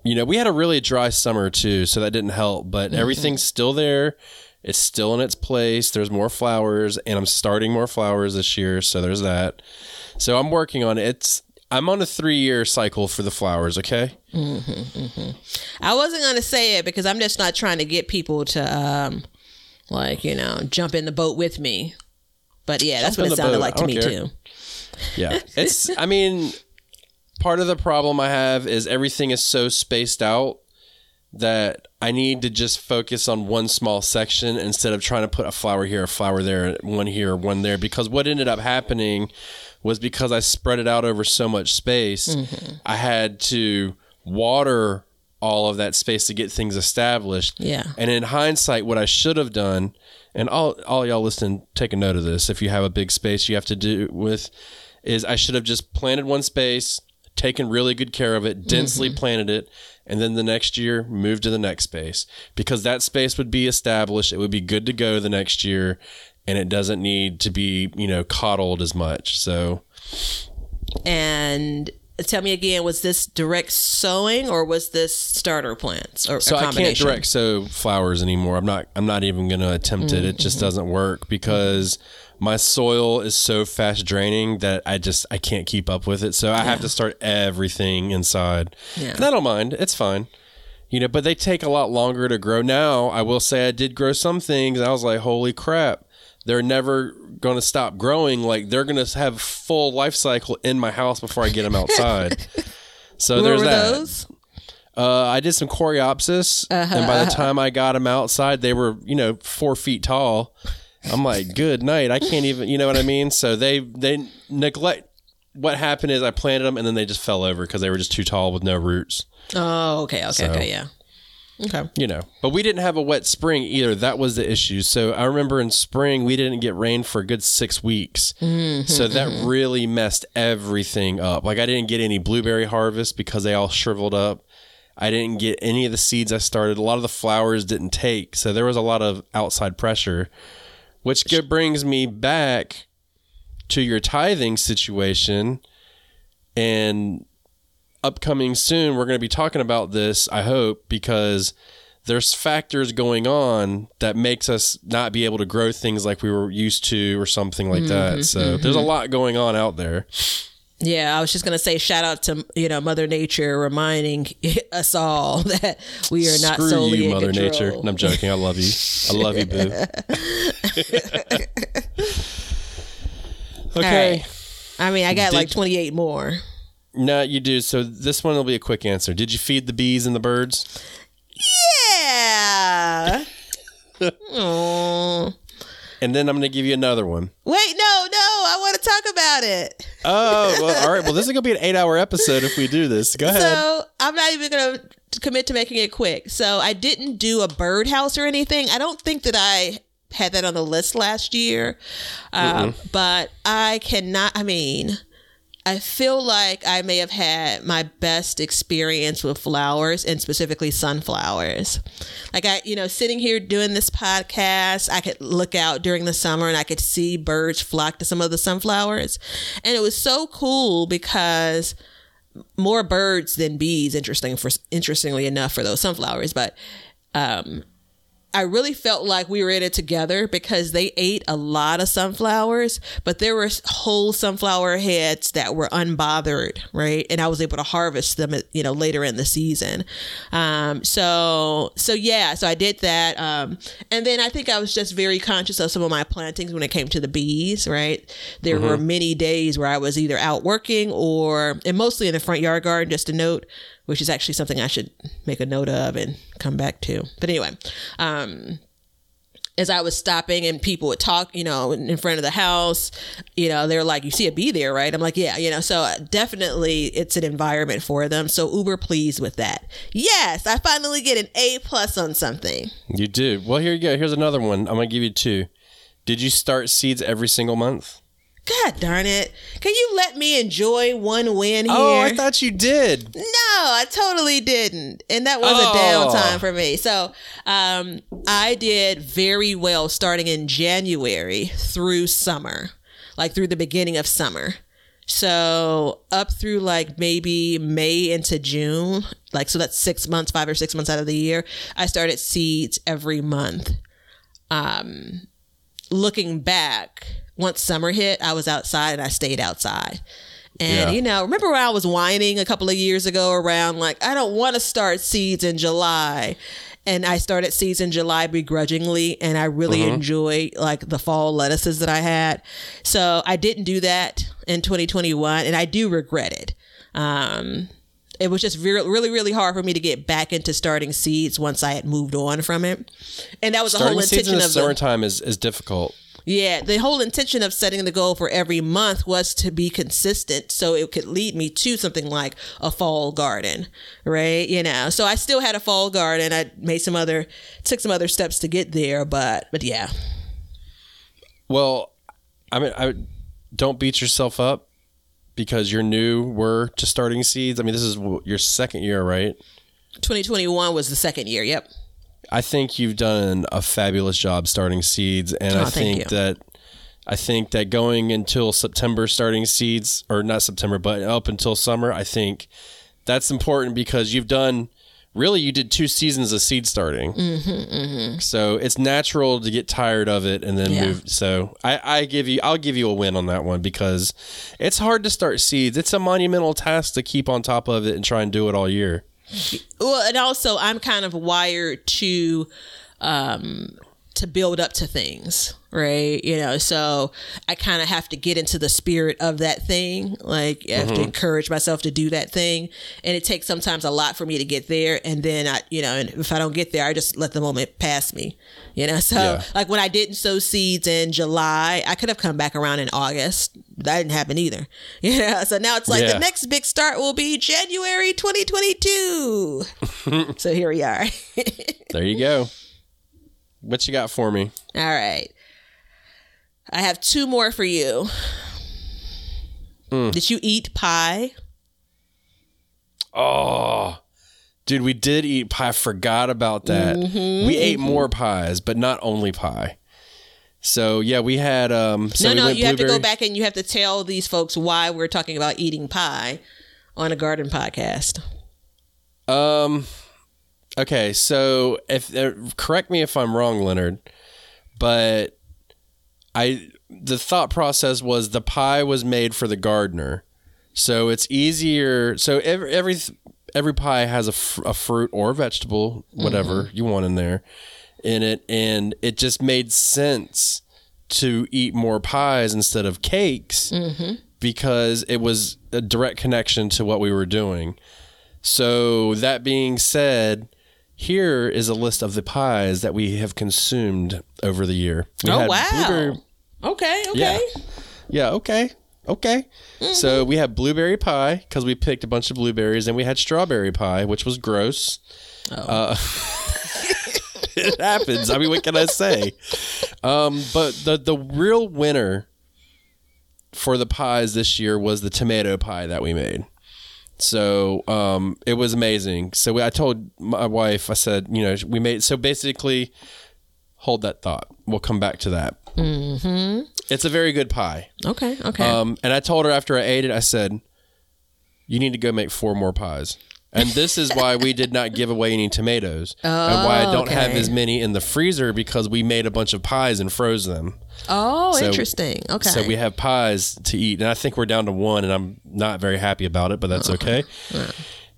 you know, we had a really dry summer too, so that didn't help, but everything's still there. It's still in its place. There's more flowers, and I'm starting more flowers this year. So there's that. So I'm working on it. I'm on a 3-year cycle for the flowers. Okay. Mm-hmm, mm-hmm. I wasn't going to say it because I'm just not trying to get people to, like, you know, jump in the boat with me. But yeah, that's what it sounded like to me too. Yeah. It's, I mean, part of the problem I have is everything is so spaced out that I need to just focus on one small section instead of trying to put a flower here, a flower there, one here, one there. Because what ended up happening was, because I spread it out over so much space, I had to water all of that space to get things established. Yeah. And in hindsight, what I should have done, and all y'all listen, take a note of this. If you have a big space you have to do with, is I should have just planted one space, taken really good care of it, densely planted it, and then the next year move to the next space, because that space would be established. It would be good to go the next year, and it doesn't need to be, you know, coddled as much. So. And tell me again, was this direct sowing or was this starter plants or so a combination? I can't direct sow flowers anymore. I'm not even going to attempt it. It just doesn't work because my soil is so fast draining that I can't keep up with it. So I have to start everything inside. Yeah. And I don't mind. It's fine. You know, but they take a lot longer to grow. Now, I will say I did grow some things. I was like, holy crap. They're never going to stop growing. Like, they're going to have full life cycle in my house before I get them outside. So there's that. Those? I did some Coreopsis. And by the time I got them outside, they were, you know, 4 feet tall. I'm like, good night. I can't even, you know what I mean? So they neglect. What happened is I planted them and then they just fell over because they were just too tall with no roots. Oh, okay. Okay. So, okay. Yeah. Okay. You know, but we didn't have a wet spring either. That was the issue. So I remember in spring, we didn't get rain for a good 6 weeks. So that really messed everything up. Like, I didn't get any blueberry harvest because they all shriveled up. I didn't get any of the seeds I started. A lot of the flowers didn't take. So there was a lot of outside pressure. Which brings me back to your tithing situation, and upcoming soon, we're going to be talking about this, I hope, because there's factors going on that makes us not be able to grow things like we were used to or something like that. So there's a lot going on out there. Yeah, I was just going to say, shout out to, you know, Mother Nature reminding us all that we are not solely in control. Screw you, Mother Nature. And I'm joking. I love you. I love you, boo. Okay. Right. I mean, I got like 28 more. No, you do. So this one will be a quick answer. Did you feed the bees and the birds? Yeah. And then I'm going to give you another one. Wait, no. I want to talk about it. Oh, well, all right. Well, this is going to be an 8-hour episode if we do this. Go ahead. So I'm not even going to commit to making it quick. So I didn't do a birdhouse or anything. I don't think that I had that on the list last year. But I cannot, I mean, I feel like I may have had my best experience with flowers and specifically sunflowers. Like I, you know, sitting here doing this podcast, I could look out during the summer and I could see birds flock to some of the sunflowers. And it was so cool because more birds than bees, interestingly enough, for those sunflowers. But, I really felt like we were in it together because they ate a lot of sunflowers, but there were whole sunflower heads that were unbothered, right? And I was able to harvest them, you know, later in the season. So I did that. And then I think I was just very conscious of some of my plantings when it came to the bees, right? There were many days where I was either out working or, and mostly in the front yard garden, just a note, which is actually something I should make a note of and come back to. But anyway, as I was stopping and people would talk, you know, in front of the house, you know, they're like, you see a bee there, right? I'm like, yeah, you know, so definitely it's an environment for them. So uber pleased with that. Yes, I finally get an A+ on something. You do. Well, here you go. Here's another one. I'm going to give you two. Did you start seeds every single month? God darn it. Can you let me enjoy one win here? Oh, I thought you did. No, I totally didn't. And that was a downtime for me. So I did very well starting in January through summer, like through the beginning of summer. So up through like maybe May into June, like so that's 6 months, 5 or 6 months out of the year. I started seeds every month. Looking back, once summer hit, I was outside and I stayed outside. And, you know, remember when I was whining a couple of years ago around like, I don't want to start seeds in July. And I started seeds in July begrudgingly. And I really enjoyed like the fall lettuces that I had. So I didn't do that in 2021. And I do regret it. It was just really, really hard for me to get back into starting seeds once I had moved on from it. And that was the whole intention of the summertime is difficult. Yeah, the whole intention of setting the goal for every month was to be consistent so it could lead me to something like a fall garden, right? You know, so I still had a fall garden. I made took some other steps to get there, but yeah. Well, I mean, don't beat yourself up because you're newer to starting seeds. I mean, this is your second year, right? 2021 was the second year, yep. I think you've done a fabulous job starting seeds, and I think that going until September starting seeds, or not September, but up until summer, I think that's important because you've done, really you did 2 seasons of seed starting. So it's natural to get tired of it and then move. So I'll give you a win on that one because it's hard to start seeds. It's a monumental task to keep on top of it and try and do it all year. Well, and also I'm kind of wired to build up to things, right? You know, so I kind of have to get into the spirit of that thing. Like I have to encourage myself to do that thing. And it takes sometimes a lot for me to get there. And then and if I don't get there, I just let the moment pass me, you know? So like when I didn't sow seeds in July, I could have come back around in August. That didn't happen either. You know? So now it's like the next big start will be January 2022. So here we are. There you go. What you got for me? All right. I have 2 more for you. Did you eat pie? Oh, dude, we did eat pie. I forgot about that. We ate more pies, but not only pie. So, yeah, we had... you have to go back and you have to tell these folks why we're talking about eating pie on a garden podcast. Okay, so correct me if I'm wrong, Leonard, but the thought process was the pie was made for the gardener, so it's easier. So every pie has a fruit or vegetable, whatever you want in it, and it just made sense to eat more pies instead of cakes because it was a direct connection to what we were doing. So that being said, here is a list of the pies that we have consumed over the year. We had blueberry. Okay. Yeah. Yeah. Okay. Okay. Mm-hmm. So we had blueberry pie because we picked a bunch of blueberries, and we had strawberry pie, which was gross. Oh. It happens. I mean, what can I say? But the real winner for the pies this year was the tomato pie that we made. So it was amazing. So I told my wife, I said, you know, we made, so basically, hold that thought. We'll come back to that. Mm-hmm. It's a very good pie. Okay. Okay. And I told her after I ate it, I said, you need to go make 4 more pies. And this is why we did not give away any tomatoes, and why I don't have as many in the freezer, because we made a bunch of pies and froze them. Oh, so, interesting. Okay. So we have pies to eat, and I think we're down to 1, and I'm not very happy about it, but that's okay. Yeah.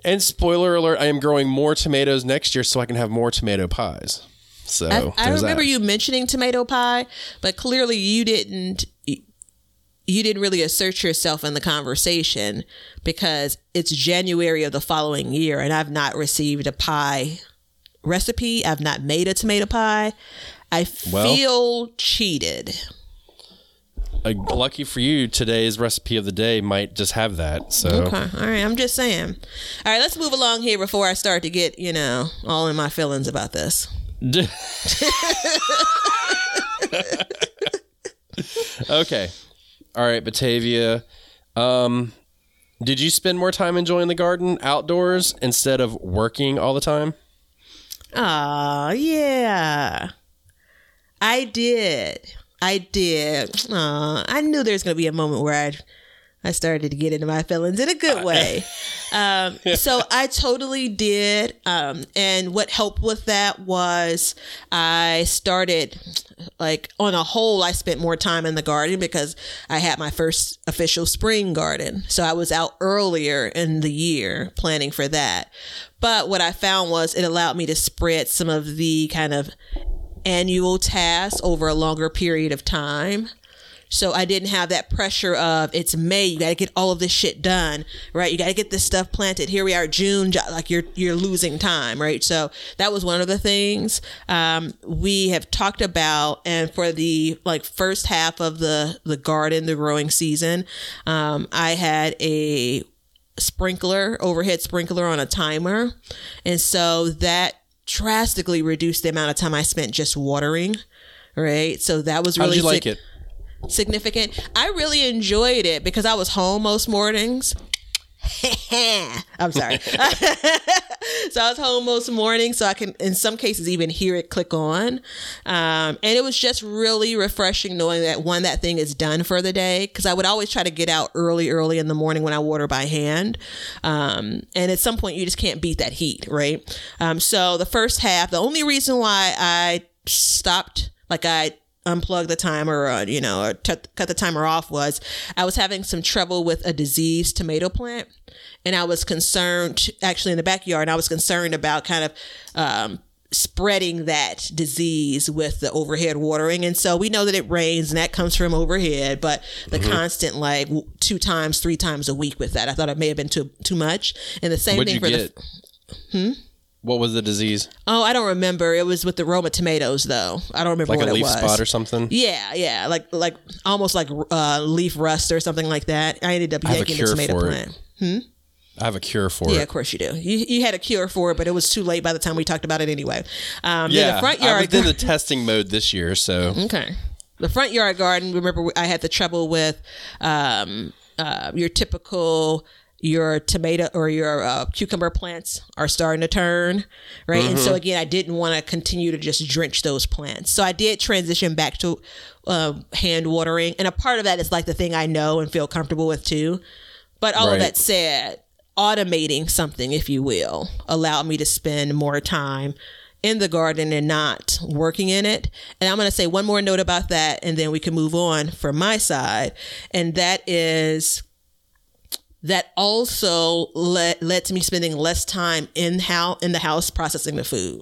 And spoiler alert, I am growing more tomatoes next year so I can have more tomato pies. So I remember you mentioning tomato pie, but clearly you didn't really assert yourself in the conversation, because it's January of the following year and I've not received a pie recipe. I've not made a tomato pie. I feel cheated. Lucky for you, today's recipe of the day might just have that. So okay. All right. I'm just saying. All right. Let's move along here before I start to get, you know, all in my feelings about this. Okay. All right, Batavia. Did you spend more time enjoying the garden outdoors instead of working all the time? Oh, yeah. I did. Oh, I knew there was going to be a moment where I started to get into my feelings in a good way. So I totally did. And what helped with that was I started, like, on a whole, I spent more time in the garden because I had my first official spring garden. So I was out earlier in the year planning for that. But what I found was it allowed me to spread some of the kind of annual tasks over a longer period of time. So I didn't have that pressure of, it's May, you got to get all of this shit done, right? You got to get this stuff planted. Here we are, June, like you're losing time, right? So that was one of the things we have talked about. And for the first half of the garden, the growing season, I had a overhead sprinkler on a timer. And so that drastically reduced the amount of time I spent just watering, right? So that was really significant. I really enjoyed it because I was home most mornings. I'm sorry. So I was home most mornings, so I can, in some cases, even hear it click on. And it was just really refreshing knowing that that thing is done for the day. Cause I would always try to get out early in the morning when I water by hand. And at some point you just can't beat that heat. Right. So the first half, the only reason why I stopped, I unplug the timer or cut the timer off, was I was having some trouble with a diseased tomato plant, and I was concerned, actually in the backyard, I was concerned about kind of spreading that disease with the overhead watering. And so we know that it rains and that comes from overhead, but the constant 2 times, 3 times a week with that, I thought it may have been too much. And the same thing for what was the disease? Oh, I don't remember. It was with the Roma tomatoes, though. I don't remember what it was. Like a leaf spot or something? Yeah, yeah. Like almost like leaf rust or something like that. I ended up yanking the tomato plant. I have a cure for it. Yeah, of course you do. You had a cure for it, but it was too late by the time we talked about it anyway. The front yard. I was in the testing mode this year, so. Okay. The front yard garden, remember I had the trouble with your typical... Your tomato or your cucumber plants are starting to turn, right? Mm-hmm. And so again, I didn't want to continue to just drench those plants. So I did transition back to hand watering. And a part of that is the thing I know and feel comfortable with too. But all of that said, automating something, if you will, allowed me to spend more time in the garden and not working in it. And I'm going to say one more note about that, and then we can move on from my side. And that is... That also led to me spending less time in the house processing the food.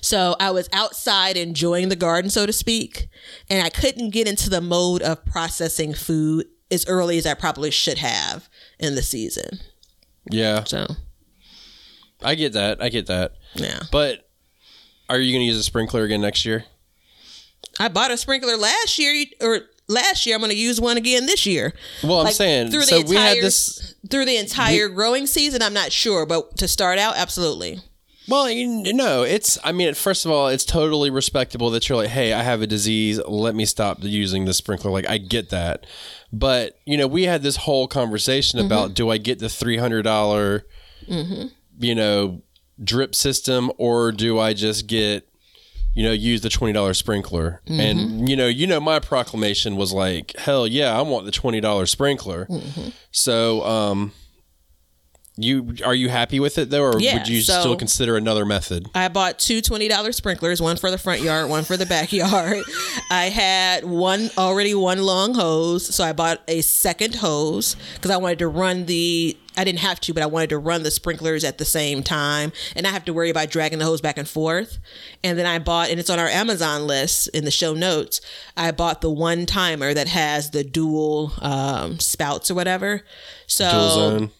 So I was outside enjoying the garden, so to speak, and I couldn't get into the mode of processing food as early as I probably should have in the season. Yeah. So I get that. Yeah. But are you going to use a sprinkler again next year? I bought a sprinkler last year, or last year, I'm going to use one again this year. Well, I'm saying through the entire growing season. I'm not sure, but to start out, absolutely. Well, you know, first of all, it's totally respectable that you're like, hey, I have a disease. Let me stop using the sprinkler. Like, I get that. But, you know, we had this whole conversation about, do I get the $300, you know, drip system, or do I just get, you know, use the $20 sprinkler? And, you know, my proclamation was like, hell yeah, I want the $20 sprinkler. So, Are you happy with it though, or would you still consider another method? I bought two $20 sprinklers, one for the front yard, one for the backyard. I had one long hose, so I bought a second hose because I wanted to run I didn't have to, but I wanted to run the sprinklers at the same time and not have to worry about dragging the hose back and forth. And then I bought, and it's on our Amazon list in the show notes, I bought the one timer that has the dual spouts or whatever. So dual zone.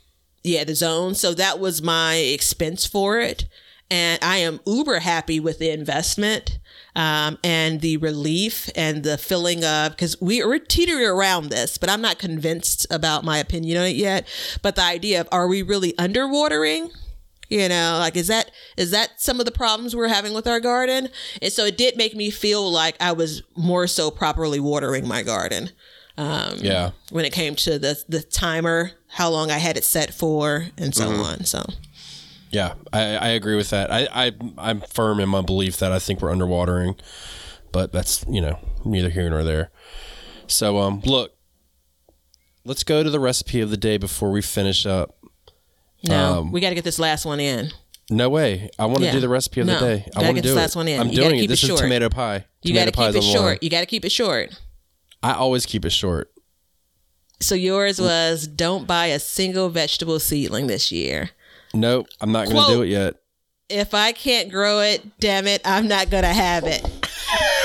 Yeah, the zone. So that was my expense for it. And I am uber happy with the investment and the relief and the feeling of, because we're teetering around this, but I'm not convinced about my opinion on it yet. But the idea of, are we really underwatering? You know, like, is that some of the problems we're having with our garden? And so it did make me feel like I was more so properly watering my garden. When it came to the timer, how long I had it set for, and so on. So, yeah, I agree with that. I'm firm in my belief that I think we're underwatering, but that's, you know, neither here nor there. So, look, let's go to the recipe of the day before we finish up. No, we got to get this last one in. No way. I want to do the recipe of the day. I want to do this one in. I'm doing it. This is tomato pie. You got to keep it short. You got to keep it short. I always keep it short. So yours was, don't buy a single vegetable seedling this year. Nope, I'm not going to do it yet. If I can't grow it, damn it, I'm not going to have it.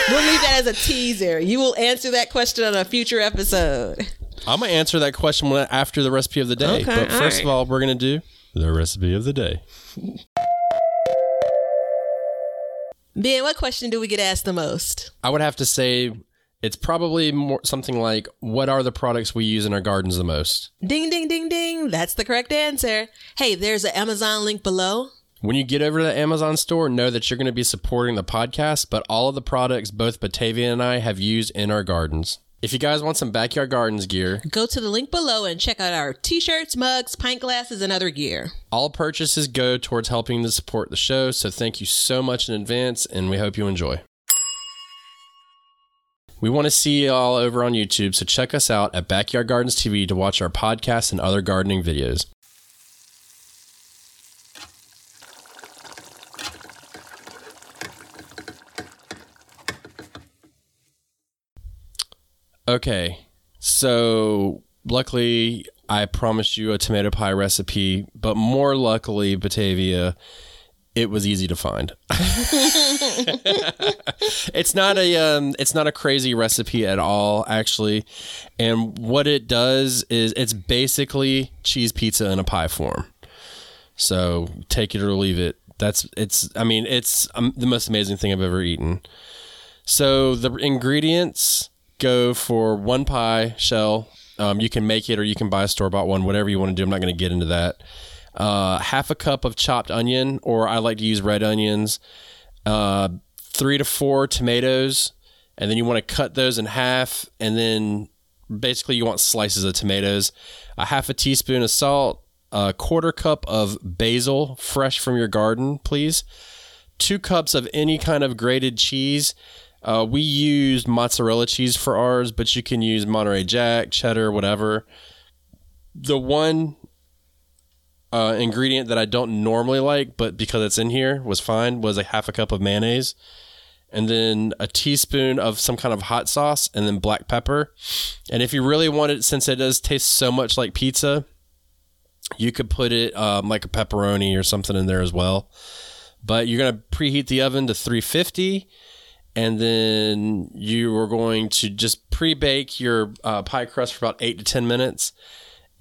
We'll leave that as a teaser. You will answer that question on a future episode. I'm going to answer that question after the recipe of the day. Okay, but first of all, we're going to do the recipe of the day. Ben, what question do we get asked the most? I would have to say... it's probably more something like, what are the products we use in our gardens the most? Ding, ding, ding, ding. That's the correct answer. Hey, there's an Amazon link below. When you get over to the Amazon store, know that you're going to be supporting the podcast, but all of the products both Batavia and I have used in our gardens. If you guys want some Backyard Gardens gear, go to the link below and check out our t-shirts, mugs, pint glasses, and other gear. All purchases go towards helping to support the show, so thank you so much in advance, and we hope you enjoy. We want to see you all over on YouTube, so check us out at Backyard Gardens TV to watch our podcasts and other gardening videos. Okay, so luckily I promised you a tomato pie recipe, but more luckily, Batavia... it was easy to find. It's not a crazy recipe at all, actually. And what it does is it's basically cheese pizza in a pie form. So take it or leave it. It's the most amazing thing I've ever eaten. So the ingredients go for one pie shell. You can make it or you can buy a store-bought one, whatever you want to do. I'm not going to get into that. Half a cup of chopped onion, or I like to use red onions, 3 to 4 tomatoes, and then you want to cut those in half, and then basically you want slices of tomatoes, a half a teaspoon of salt, a quarter cup of basil, fresh from your garden, please, 2 cups of any kind of grated cheese. We used mozzarella cheese for ours, but you can use Monterey Jack, cheddar, whatever. The one... ingredient that I don't normally like, but because it's in here was fine, was a half a cup of mayonnaise, and then a teaspoon of some kind of hot sauce, and then black pepper. And if you really want it, since it does taste so much like pizza, you could put it like a pepperoni or something in there as well. But you're going to preheat the oven to 350, and then you are going to just pre-bake your pie crust for about 8 to 10 minutes.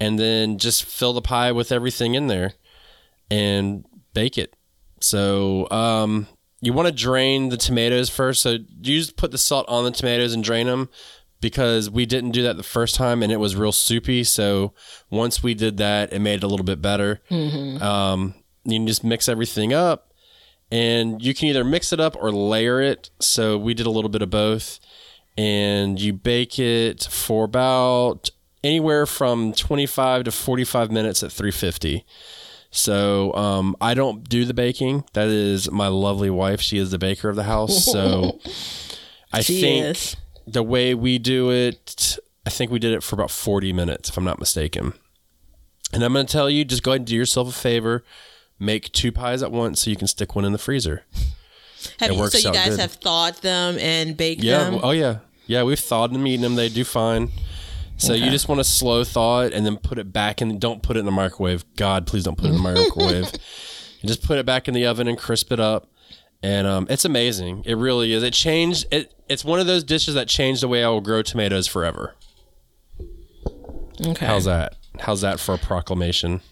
And then just fill the pie with everything in there and bake it. So you want to drain the tomatoes first. So put the salt on the tomatoes and drain them. because we didn't do that the first time and it was real soupy. So once we did that, it made it a little bit better. Mm-hmm. You can just mix everything up and you can either mix it up or layer it. So we did a little bit of both, and you bake it for about anywhere from 25 to 45 minutes at 350. So I don't do the baking. That is my lovely wife. She is the baker of the house. So I think the way we do it, I think we did it for about 40 minutes, if I'm not mistaken. And I'm going to tell you, just go ahead and do yourself a favor. Make 2 pies at once so you can stick one in the freezer. Have you thawed them and baked them? Yeah. Oh, yeah. Yeah, we've thawed them, eaten them. They do fine. So you just want to slow thaw it and then put it back in. Don't put it in the microwave. God, please don't put it in the microwave. You just put it back in the oven and crisp it up. And it's amazing. It really is. It changed. It's one of those dishes that changed the way I will grow tomatoes forever. Okay. How's that? How's that for a proclamation?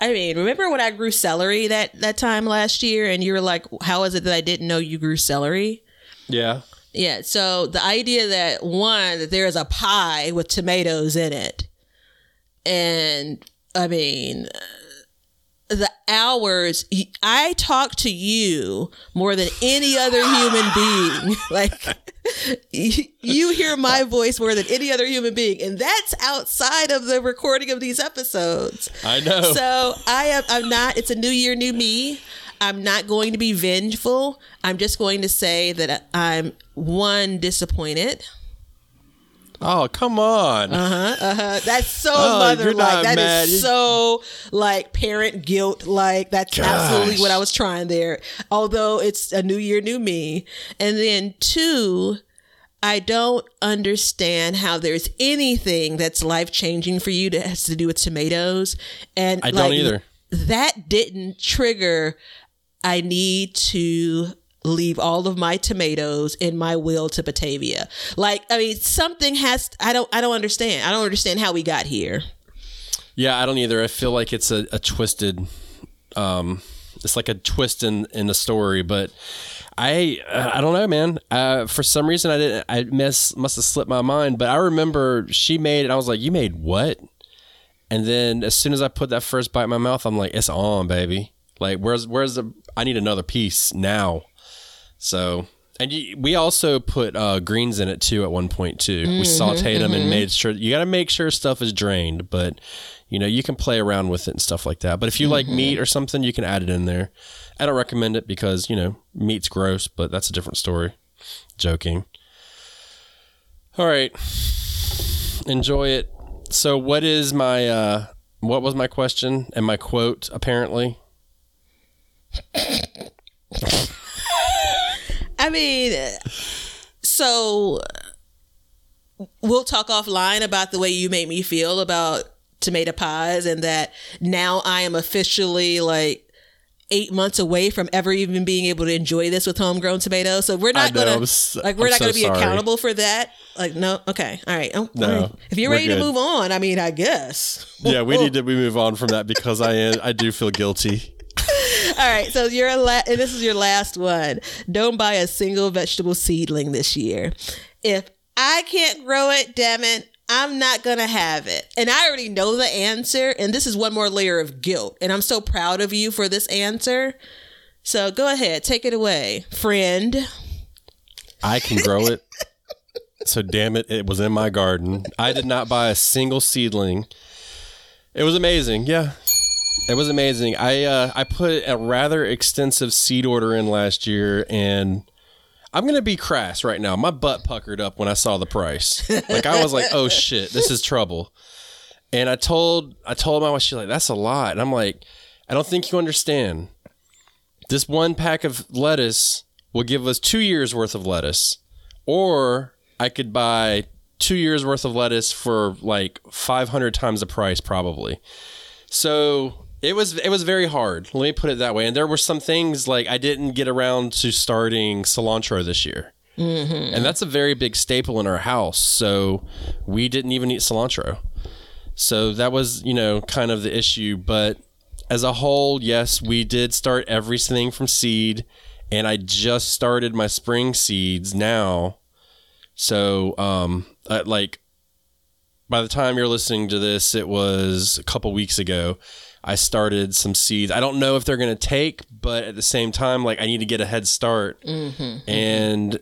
I mean, remember when I grew celery that time last year and you were like, how is it that I didn't know you grew celery? Yeah. Yeah, so the idea that, one, that there is a pie with tomatoes in it. And, I mean, the hours, I talk to you more than any other human being. Like, you hear my voice more than any other human being. And that's outside of the recording of these episodes. I know. So, it's a new year, new me. I'm not going to be vengeful. I'm just going to say that I'm, one, disappointed. Oh, come on. That's so mother-like. That mad. Is so, like, parent guilt. Like, that's absolutely what I was trying there. Although it's a new year, new me. And then, two, I don't understand how there's anything that's life-changing for you that has to do with tomatoes. And I don't either. That didn't trigger... I need to leave all of my tomatoes in my will to Batavia. Like, I mean, something has, I don't understand. I don't understand how we got here. Yeah, I don't either. I feel like it's a twisted, it's like a twist in the story, but I don't know, man. For some reason I must have slipped my mind, but I remember she made it. I was like, you made what? And then as soon as I put that first bite in my mouth, I'm like, it's on, baby. Like, where's the, I need another piece now. So, and we also put greens in it too at one point too. Mm-hmm, we sauteed them and made sure, you got to make sure stuff is drained, but you know, you can play around with it and stuff like that. But if you like meat or something, you can add it in there. I don't recommend it because, you know, meat's gross, but that's a different story. Joking. All right. Enjoy it. So what was my question and my quote apparently? I mean, so we'll talk offline about the way you made me feel about tomato pies, and that now I am officially like 8 months away from ever even being able to enjoy this with homegrown tomatoes. So we're not going to be accountable for that. Like, no. Okay. All right. If you're ready to move on, I mean, I guess. Yeah, we need to move on from that because I do feel guilty. All right, so this is your last one. Don't buy a single vegetable seedling this year. If I can't grow it, damn it, I'm not going to have it. And I already know the answer, and this is one more layer of guilt. And I'm so proud of you for this answer. So go ahead, take it away, friend. I can grow it. So damn it, it was in my garden. I did not buy a single seedling. It was amazing, yeah. It was amazing. I put a rather extensive seed order in last year, and I'm going to be crass right now. My butt puckered up when I saw the price. Like, I was like, oh shit, this is trouble. And I told my wife, she's like, that's a lot. And I'm like, I don't think you understand. This one pack of lettuce will give us 2 years worth of lettuce, or I could buy 2 years worth of lettuce for like 500 times the price probably. So... It was very hard. Let me put it that way. And there were some things like I didn't get around to starting cilantro this year. Mm-hmm. And that's a very big staple in our house. So we didn't even eat cilantro. So that was, you know, kind of the issue. But as a whole, yes, we did start everything from seed. And I just started my spring seeds now. So, like by the time you're listening to this, it was a couple weeks ago. I started some seeds. I don't know if they're going to take, but at the same time, like I need to get a head start. Mm-hmm, and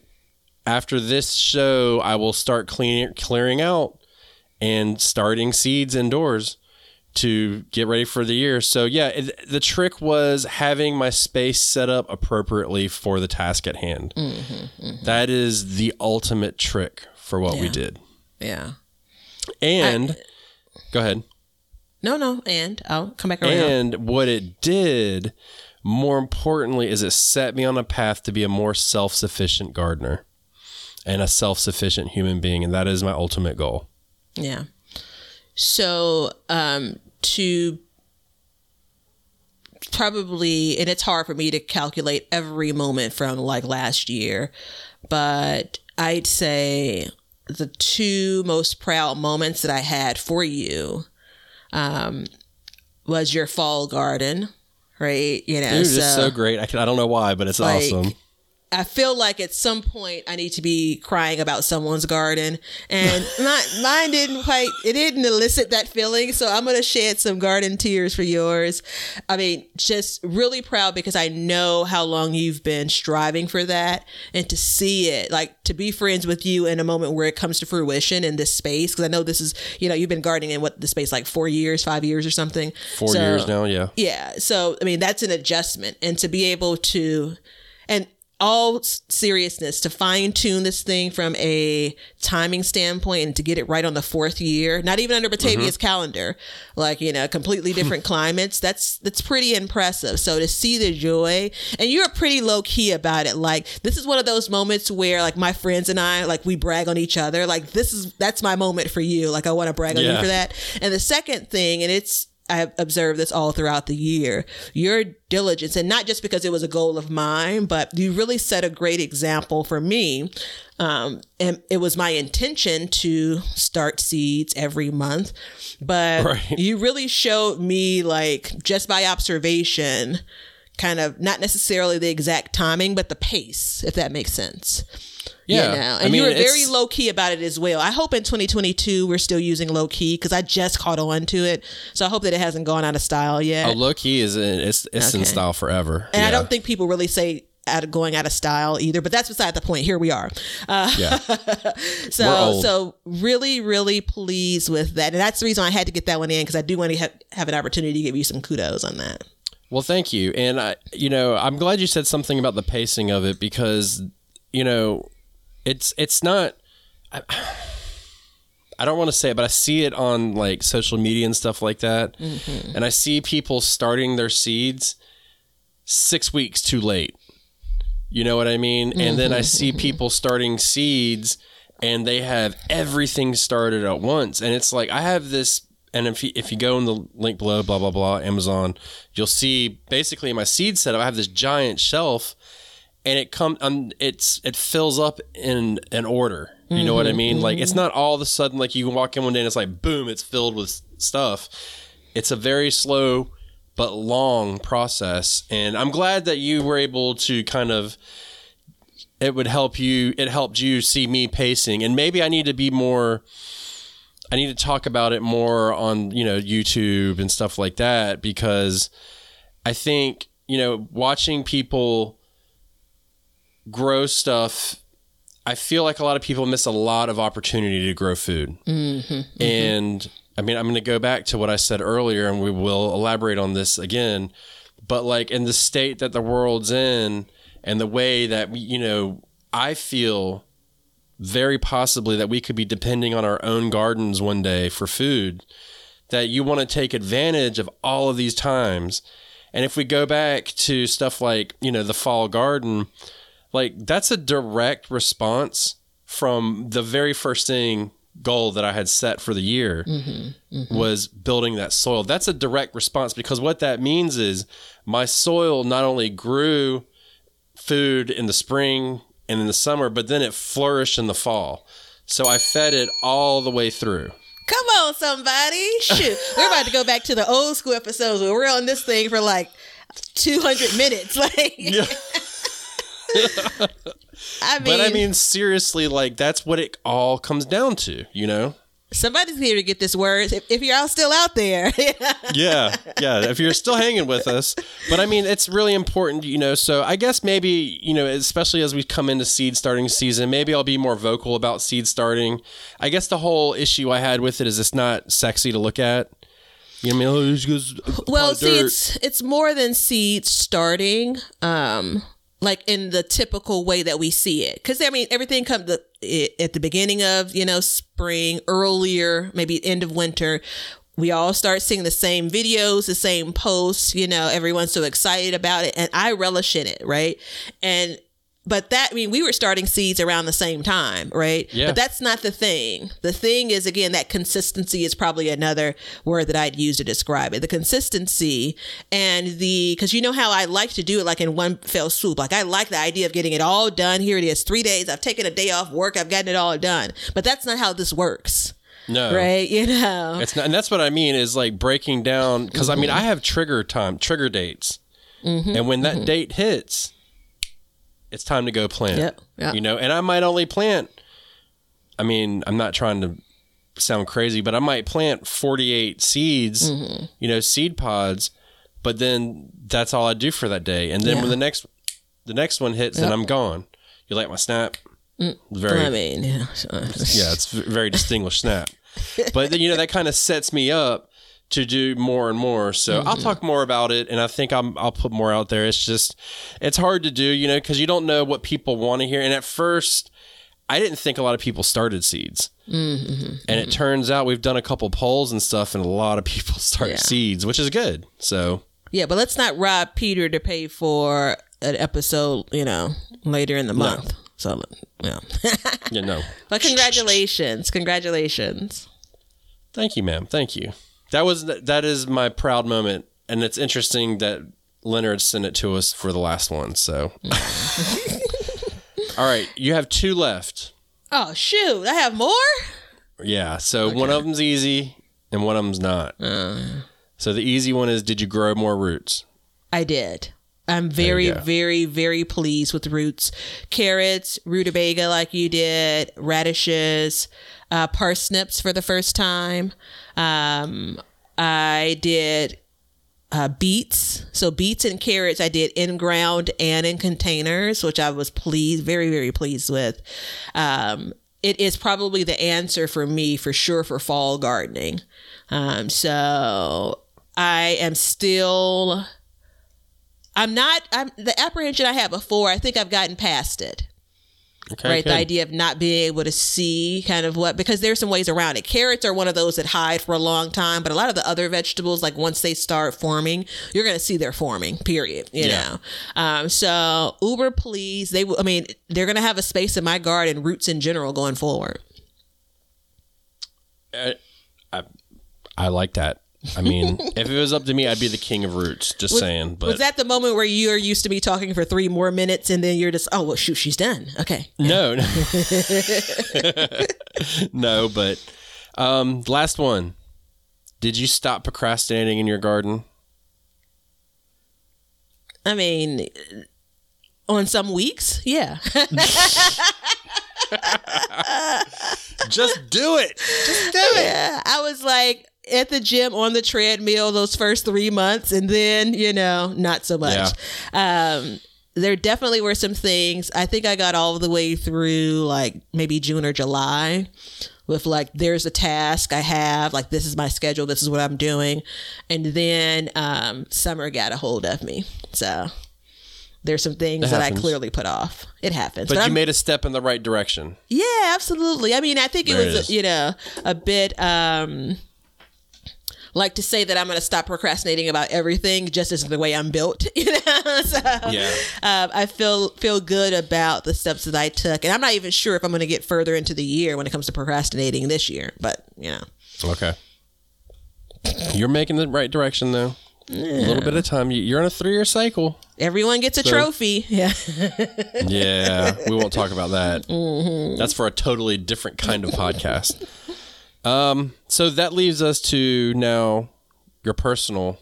after this show, I will start clearing out and starting seeds indoors to get ready for the year. So yeah, the trick was having my space set up appropriately for the task at hand. Mm-hmm, mm-hmm. That is the ultimate trick for what we did. Yeah. And go ahead. No. And I'll come back around. And what it did, more importantly, is it set me on a path to be a more self-sufficient gardener and a self-sufficient human being. And that is my ultimate goal. Yeah. So, to probably, and it's hard for me to calculate every moment from like last year, but I'd say the two most proud moments that I had for you was your fall garden, right? You know, dude, so, it's so great. I don't know why, but it's like, awesome. I feel like at some point I need to be crying about someone's garden, and mine didn't elicit that feeling. So I'm going to shed some garden tears for yours. I mean, just really proud because I know how long you've been striving for that, and to see it, like to be friends with you in a moment where it comes to fruition in this space. Cause I know this is, you know, you've been gardening in what the space, like 4 years, 5 years or something. 4 years now. Yeah. Yeah. So, I mean, that's an adjustment, and to be able to, and all seriousness, to fine tune this thing from a timing standpoint and to get it right on the fourth year, not even under Batavia's calendar, like, you know, completely different climates. That's pretty impressive. So to see the joy, and you're pretty low key about it. Like, this is one of those moments where like my friends and I, like we brag on each other. Like that's my moment for you. Like I want to brag on you for that. And the second thing, and I've observed this all throughout the year, your diligence, and not just because it was a goal of mine, but you really set a great example for me. And it was my intention to start seeds every month, but you really showed me, like just by observation, kind of not necessarily the exact timing, but the pace, if that makes sense. Yeah. You know? And I mean, you were very low key about it as well. I hope in 2022 we're still using low key, because I just caught on to it. So I hope that it hasn't gone out of style yet. Oh, low key is it's in style forever. And I don't think people really say going out of style either, but that's beside the point. Here we are. So really, really pleased with that. And that's the reason I had to get that one in, because I do want to have an opportunity to give you some kudos on that. Well, thank you. And I'm glad you said something about the pacing of it, because, you know, it's not, I don't want to say it, but I see it on like social media and stuff like that. Mm-hmm. And I see people starting their seeds 6 weeks too late. You know what I mean? Mm-hmm. And then I see people starting seeds and they have everything started at once. And it's like, I have this, and if you go in the link below, blah, blah, blah, Amazon, you'll see basically in my seed setup, I have this giant shelf. And it fills up in an order. You know what I mean? Like, it's not all of a sudden, like you can walk in one day and it's like, boom, it's filled with stuff. It's a very slow but long process. And I'm glad that you were able to kind of, it helped you see me pacing. And maybe I need to talk about it more on, you know, YouTube and stuff like that, because I think, you know, watching people grow stuff, I feel like a lot of people miss a lot of opportunity to grow food. Mm-hmm. And I mean, I'm going to go back to what I said earlier, and we will elaborate on this again, but like in the state that the world's in, and the way that we, you know, I feel very possibly that we could be depending on our own gardens one day for food, that you want to take advantage of all of these times. And if we go back to stuff like, you know, the fall garden, like that's a direct response from the very first goal that I had set for the year was building that soil. That's a direct response, because what that means is my soil not only grew food in the spring and in the summer, but then it flourished in the fall. So I fed it all the way through. Come on, somebody. Shoot. We're about to go back to the old school episodes where we're on this thing for like 200 minutes. Like, yeah. I mean, but I mean, seriously, like, that's what it all comes down to, you know? Somebody's here to get this word if you're all still out there. Yeah. If you're still hanging with us. But I mean, it's really important, you know, so I guess maybe, you know, especially as we come into seed starting season, maybe I'll be more vocal about seed starting. I guess the whole issue I had with it is it's not sexy to look at. You know what I mean? Well, see, it's more than seed starting, like in the typical way that we see it. Because, I mean, everything comes at the beginning of, you know, spring, earlier, maybe end of winter. We all start seeing the same videos, the same posts, you know, everyone's so excited about it. And I relish in it, right? But that, I mean, we were starting seeds around the same time, right? Yeah. But that's not the thing. The thing is, again, that consistency is probably another word that I'd use to describe it. The consistency and because you know how I like to do it like in one fell swoop. Like I like the idea of getting it all done. Here it is, 3 days. I've taken a day off work. I've gotten it all done. But that's not how this works. No. Right? You know. It's not, and that's what I mean is like breaking down. Because I mean, I have trigger dates. Mm-hmm. And when that date hits, it's time to go plant, yep. You know, and I might only plant, I mean, I'm not trying to sound crazy, but I might plant 48 seeds, you know, seed pods, but then that's all I do for that day. And then when the next one hits and I'm gone, you like my snap? It's very distinguished snap. But then, you know, that kind of sets me up to do more and more. So I'll talk more about it. And I think I'll put more out there. It's just, it's hard to do, you know, because you don't know what people want to hear. And at first, I didn't think a lot of people started seeds. And it turns out we've done a couple polls and stuff, and a lot of people start seeds, which is good. So yeah, but let's not rob Peter to pay for an episode, you know, later in the month. So But congratulations. Thank you, ma'am. Thank you. That is my proud moment, and it's interesting that Leonard sent it to us for the last one. So, all right, you have two left. Oh shoot, I have more. Yeah, so one of them's easy, and one of them's not. So the easy one is: did you grow more roots? I did. I'm very, very, very pleased with roots. Carrots, rutabaga, like you did, radishes, parsnips for the first time. I did beets. So beets and carrots I did in ground and in containers, which I was pleased, very, very pleased with. It is probably the answer for me, for sure, for fall gardening. So I am still... the apprehension I had before, I think I've gotten past it. Okay. The idea of not being able to see kind of because there's some ways around it. Carrots are one of those that hide for a long time, but a lot of the other vegetables, like once they start forming, you're going to see they're forming, period. You know? So uber pleased. They're going to have a space in my garden, roots in general going forward. I like that. I mean, if it was up to me, I'd be the king of roots. Just saying. But was that the moment where you're used to me talking for 3 more minutes and then you're just, oh, well, shoot, she's done. Okay. No. No, but last one. Did you stop procrastinating in your garden? I mean, on some weeks, yeah. Just do it. Yeah, I was like... at the gym on the treadmill those first 3 months, and then, you know, not so much. Yeah. There definitely were some things. I think I got all the way through like maybe June or July with like, there's a task I have, like this is my schedule, this is what I'm doing. And then summer got a hold of me. So there's some things that I clearly put off. It happens. But you made a step in the right direction. Yeah, absolutely. I mean, I think it was, you know, a bit... like to say that I'm going to stop procrastinating about everything just isn't the way I'm built, you know? So I feel good about the steps that I took, and I'm not even sure if I'm going to get further into the year when it comes to procrastinating this year, but you know. Okay. You're making the right direction though. Yeah. A little bit of time. You're on a 3-year cycle. Everyone gets a trophy. Yeah. Yeah. We won't talk about that. Mm-hmm. That's for a totally different kind of podcast. So that leaves us to now your personal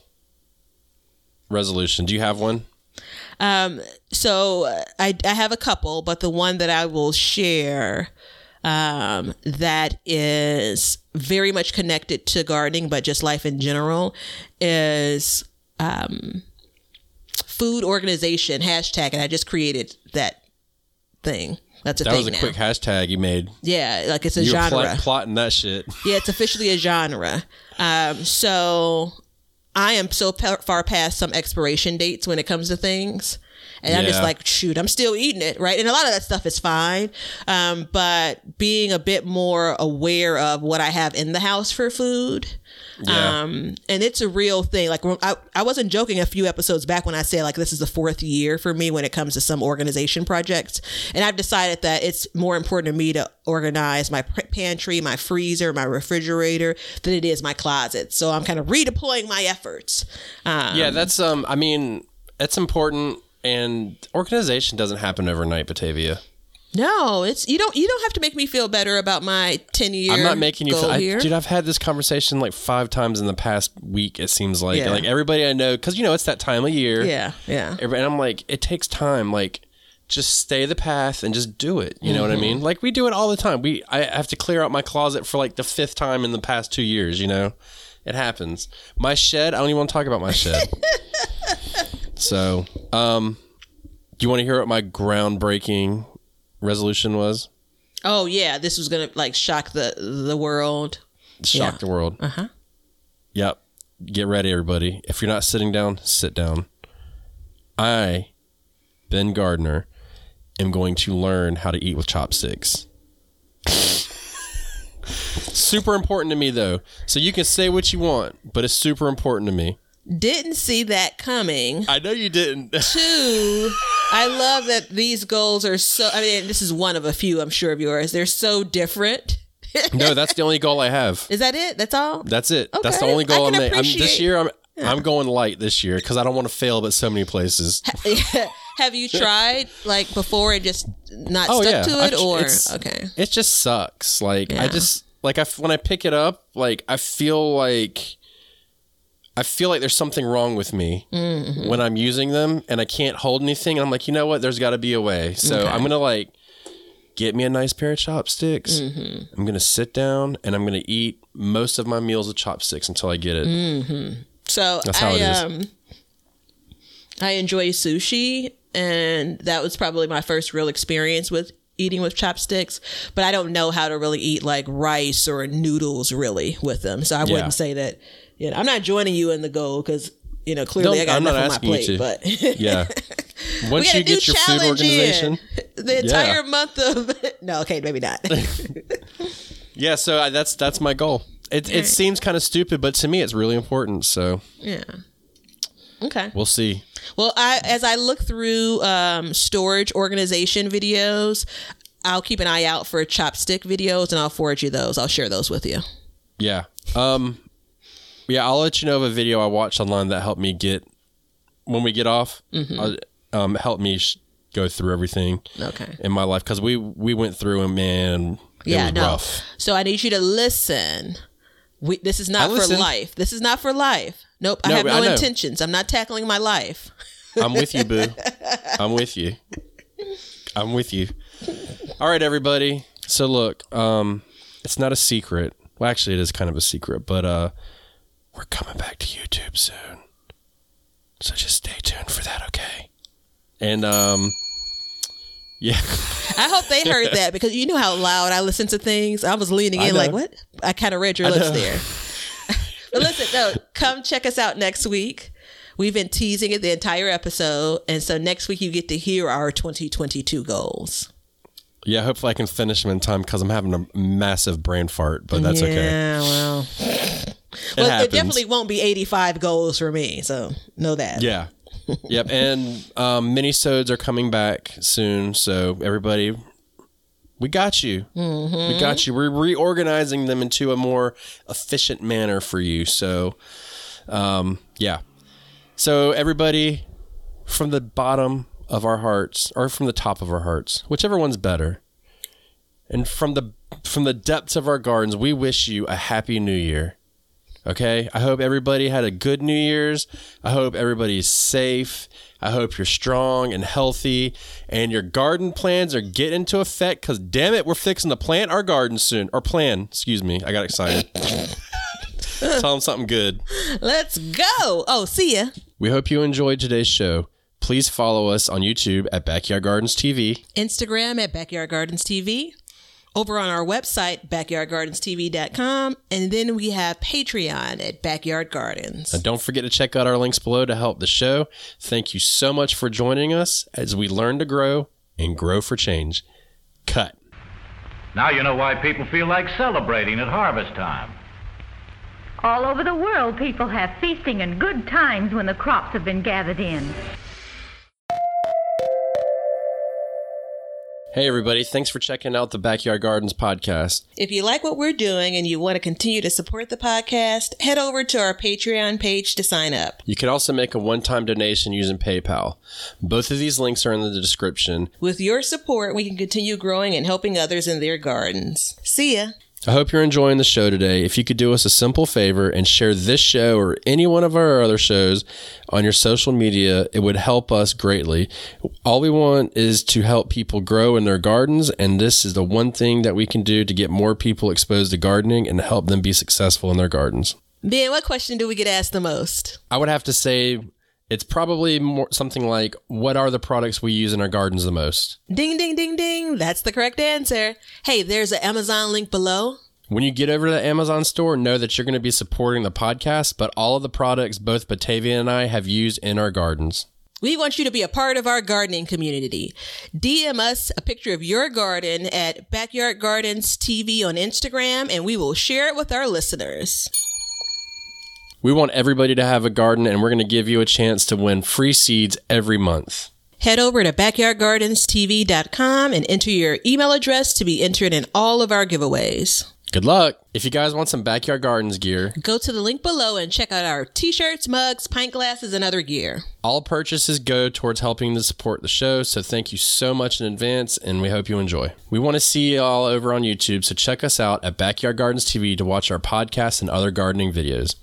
resolution. Do you have one? So I have a couple, but the one that I will share that is very much connected to gardening, but just life in general, is food organization hashtag. And I just created that thing. That's a thing now. That was a quick hashtag you made. Yeah, like it's a genre. You were plotting that shit. Yeah, it's officially a genre. So I am so far past some expiration dates when it comes to things. And I'm just like, shoot, I'm still eating it, right? And a lot of that stuff is fine. But being a bit more aware of what I have in the house for food. Yeah. And it's a real thing. Like I wasn't joking a few episodes back when I said like, this is the fourth year for me when it comes to some organization projects. And I've decided that it's more important to me to organize my pantry, my freezer, my refrigerator than it is my closet. So I'm kind of redeploying my efforts. That's important. And organization doesn't happen overnight, Batavia. No, it's you don't have to make me feel better about my 10-year. I'm not making you feel here. Dude, I've had this conversation like 5 times in the past week, it seems like. Yeah. Like everybody I know, because it's that time of year. Yeah. Yeah. And I'm like, it takes time, like just stay the path and just do it. You know what I mean? Like we do it all the time. I have to clear out my closet for like the 5th time in the past 2 years, It happens. My shed, I don't even want to talk about my shed. So, do you want to hear what my groundbreaking resolution was? Oh yeah, this was gonna like shock the world. Shock the world. Uh huh. Yep. Get ready, everybody. If you're not sitting down, sit down. I, Ben Gardner, am going to learn how to eat with chopsticks. Super important to me, though. So you can say what you want, but it's super important to me. Didn't see that coming. I know you didn't. 2, I love that these goals are this is one of a few, I'm sure, of yours. They're so different. No, that's the only goal I have. Is that it? That's all? That's it. Okay. That's the only goal I make. I'm going light this year because I don't want to fail but so many places. Have you tried like before and just not stuck to it? It just sucks. Like I just like when I pick it up, like I feel like there's something wrong with me when I'm using them and I can't hold anything. And I'm like, you know what? There's got to be a way. So I'm going to like get me a nice pair of chopsticks. Mm-hmm. I'm going to sit down and I'm going to eat most of my meals with chopsticks until I get it. Mm-hmm. So that's how it is. I enjoy sushi, and that was probably my first real experience with eating with chopsticks, but I don't know how to really eat like rice or noodles really with them. So I wouldn't say that. Yeah, I'm not joining you in the goal because clearly I got enough on my plate. But yeah, once you get your food organization, the entire month of maybe not. Yeah, so that's my goal. It seems kind of stupid, but to me, it's really important. So yeah, okay, we'll see. Well, as I look through storage organization videos, I'll keep an eye out for chopstick videos, and I'll forward you those. I'll share those with you. Yeah. Yeah, I'll let you know of a video I watched online that helped me when we get off, helped me go through everything in my life. Because we went through and, man, it was rough. So I need you to listen. This is not for life. This is not for life. Nope, I have no intentions. I'm not tackling my life. I'm with you, boo. I'm with you. I'm with you. All right, everybody. So, look, it's not a secret. Well, actually, it is kind of a secret, but... we're coming back to YouTube soon. So just stay tuned for that, okay? And, I hope they heard that because you know how loud I listen to things. I was leaning in like, what? I kind of read your lips there. But listen, come check us out next week. We've been teasing it the entire episode. And so next week you get to hear our 2022 goals. Yeah, hopefully I can finish them in time because I'm having a massive brain fart, but that's okay. Yeah, well... It definitely won't be 85 goals for me, so know that. Yeah. Yep. And minisodes are coming back soon, so everybody, we got you. Mm-hmm. We got you. We're reorganizing them into a more efficient manner for you. So, So everybody, from the bottom of our hearts, or from the top of our hearts, whichever one's better, and from the depths of our gardens, we wish you a happy new year. Okay. I hope everybody had a good New Year's. I hope everybody's safe. I hope you're strong and healthy and your garden plans are getting into effect, because damn it, we're fixing to plant our garden soon. Or plan, excuse me. I got excited. Tell them something good. Let's go. Oh, see ya. We hope you enjoyed today's show. Please follow us on YouTube at Backyard Gardens TV. Instagram at Backyard Gardens TV. Over on our website, BackyardGardensTV.com, and then we have Patreon at Backyard Gardens. And don't forget to check out our links below to help the show. Thank you so much for joining us as we learn to grow and grow for change. Cut. Now you know why people feel like celebrating at harvest time. All over the world, people have feasting and good times when the crops have been gathered in. Hey, everybody. Thanks for checking out the Backyard Gardens podcast. If you like what we're doing and you want to continue to support the podcast, head over to our Patreon page to sign up. You can also make a one-time donation using PayPal. Both of these links are in the description. With your support, we can continue growing and helping others in their gardens. See ya. I hope you're enjoying the show today. If you could do us a simple favor and share this show or any one of our other shows on your social media, it would help us greatly. All we want is to help people grow in their gardens, and this is the one thing that we can do to get more people exposed to gardening and help them be successful in their gardens. Ben, what question do we get asked the most? I would have to say it's probably more something like, what are the products we use in our gardens the most? Ding, ding, ding, ding. That's the correct answer. Hey, there's an Amazon link below. When you get over to the Amazon store, know that you're going to be supporting the podcast, but all of the products both Batavia and I have used in our gardens. We want you to be a part of our gardening community. DM us a picture of your garden at Backyard Gardens TV on Instagram, and we will share it with our listeners. We want everybody to have a garden, and we're going to give you a chance to win free seeds every month. Head over to BackyardGardensTV.com and enter your email address to be entered in all of our giveaways. Good luck. If you guys want some Backyard Gardens gear, go to the link below and check out our t-shirts, mugs, pint glasses, and other gear. All purchases go towards helping to support the show, so thank you so much in advance, and we hope you enjoy. We want to see you all over on YouTube, so check us out at Backyard Gardens TV to watch our podcasts and other gardening videos.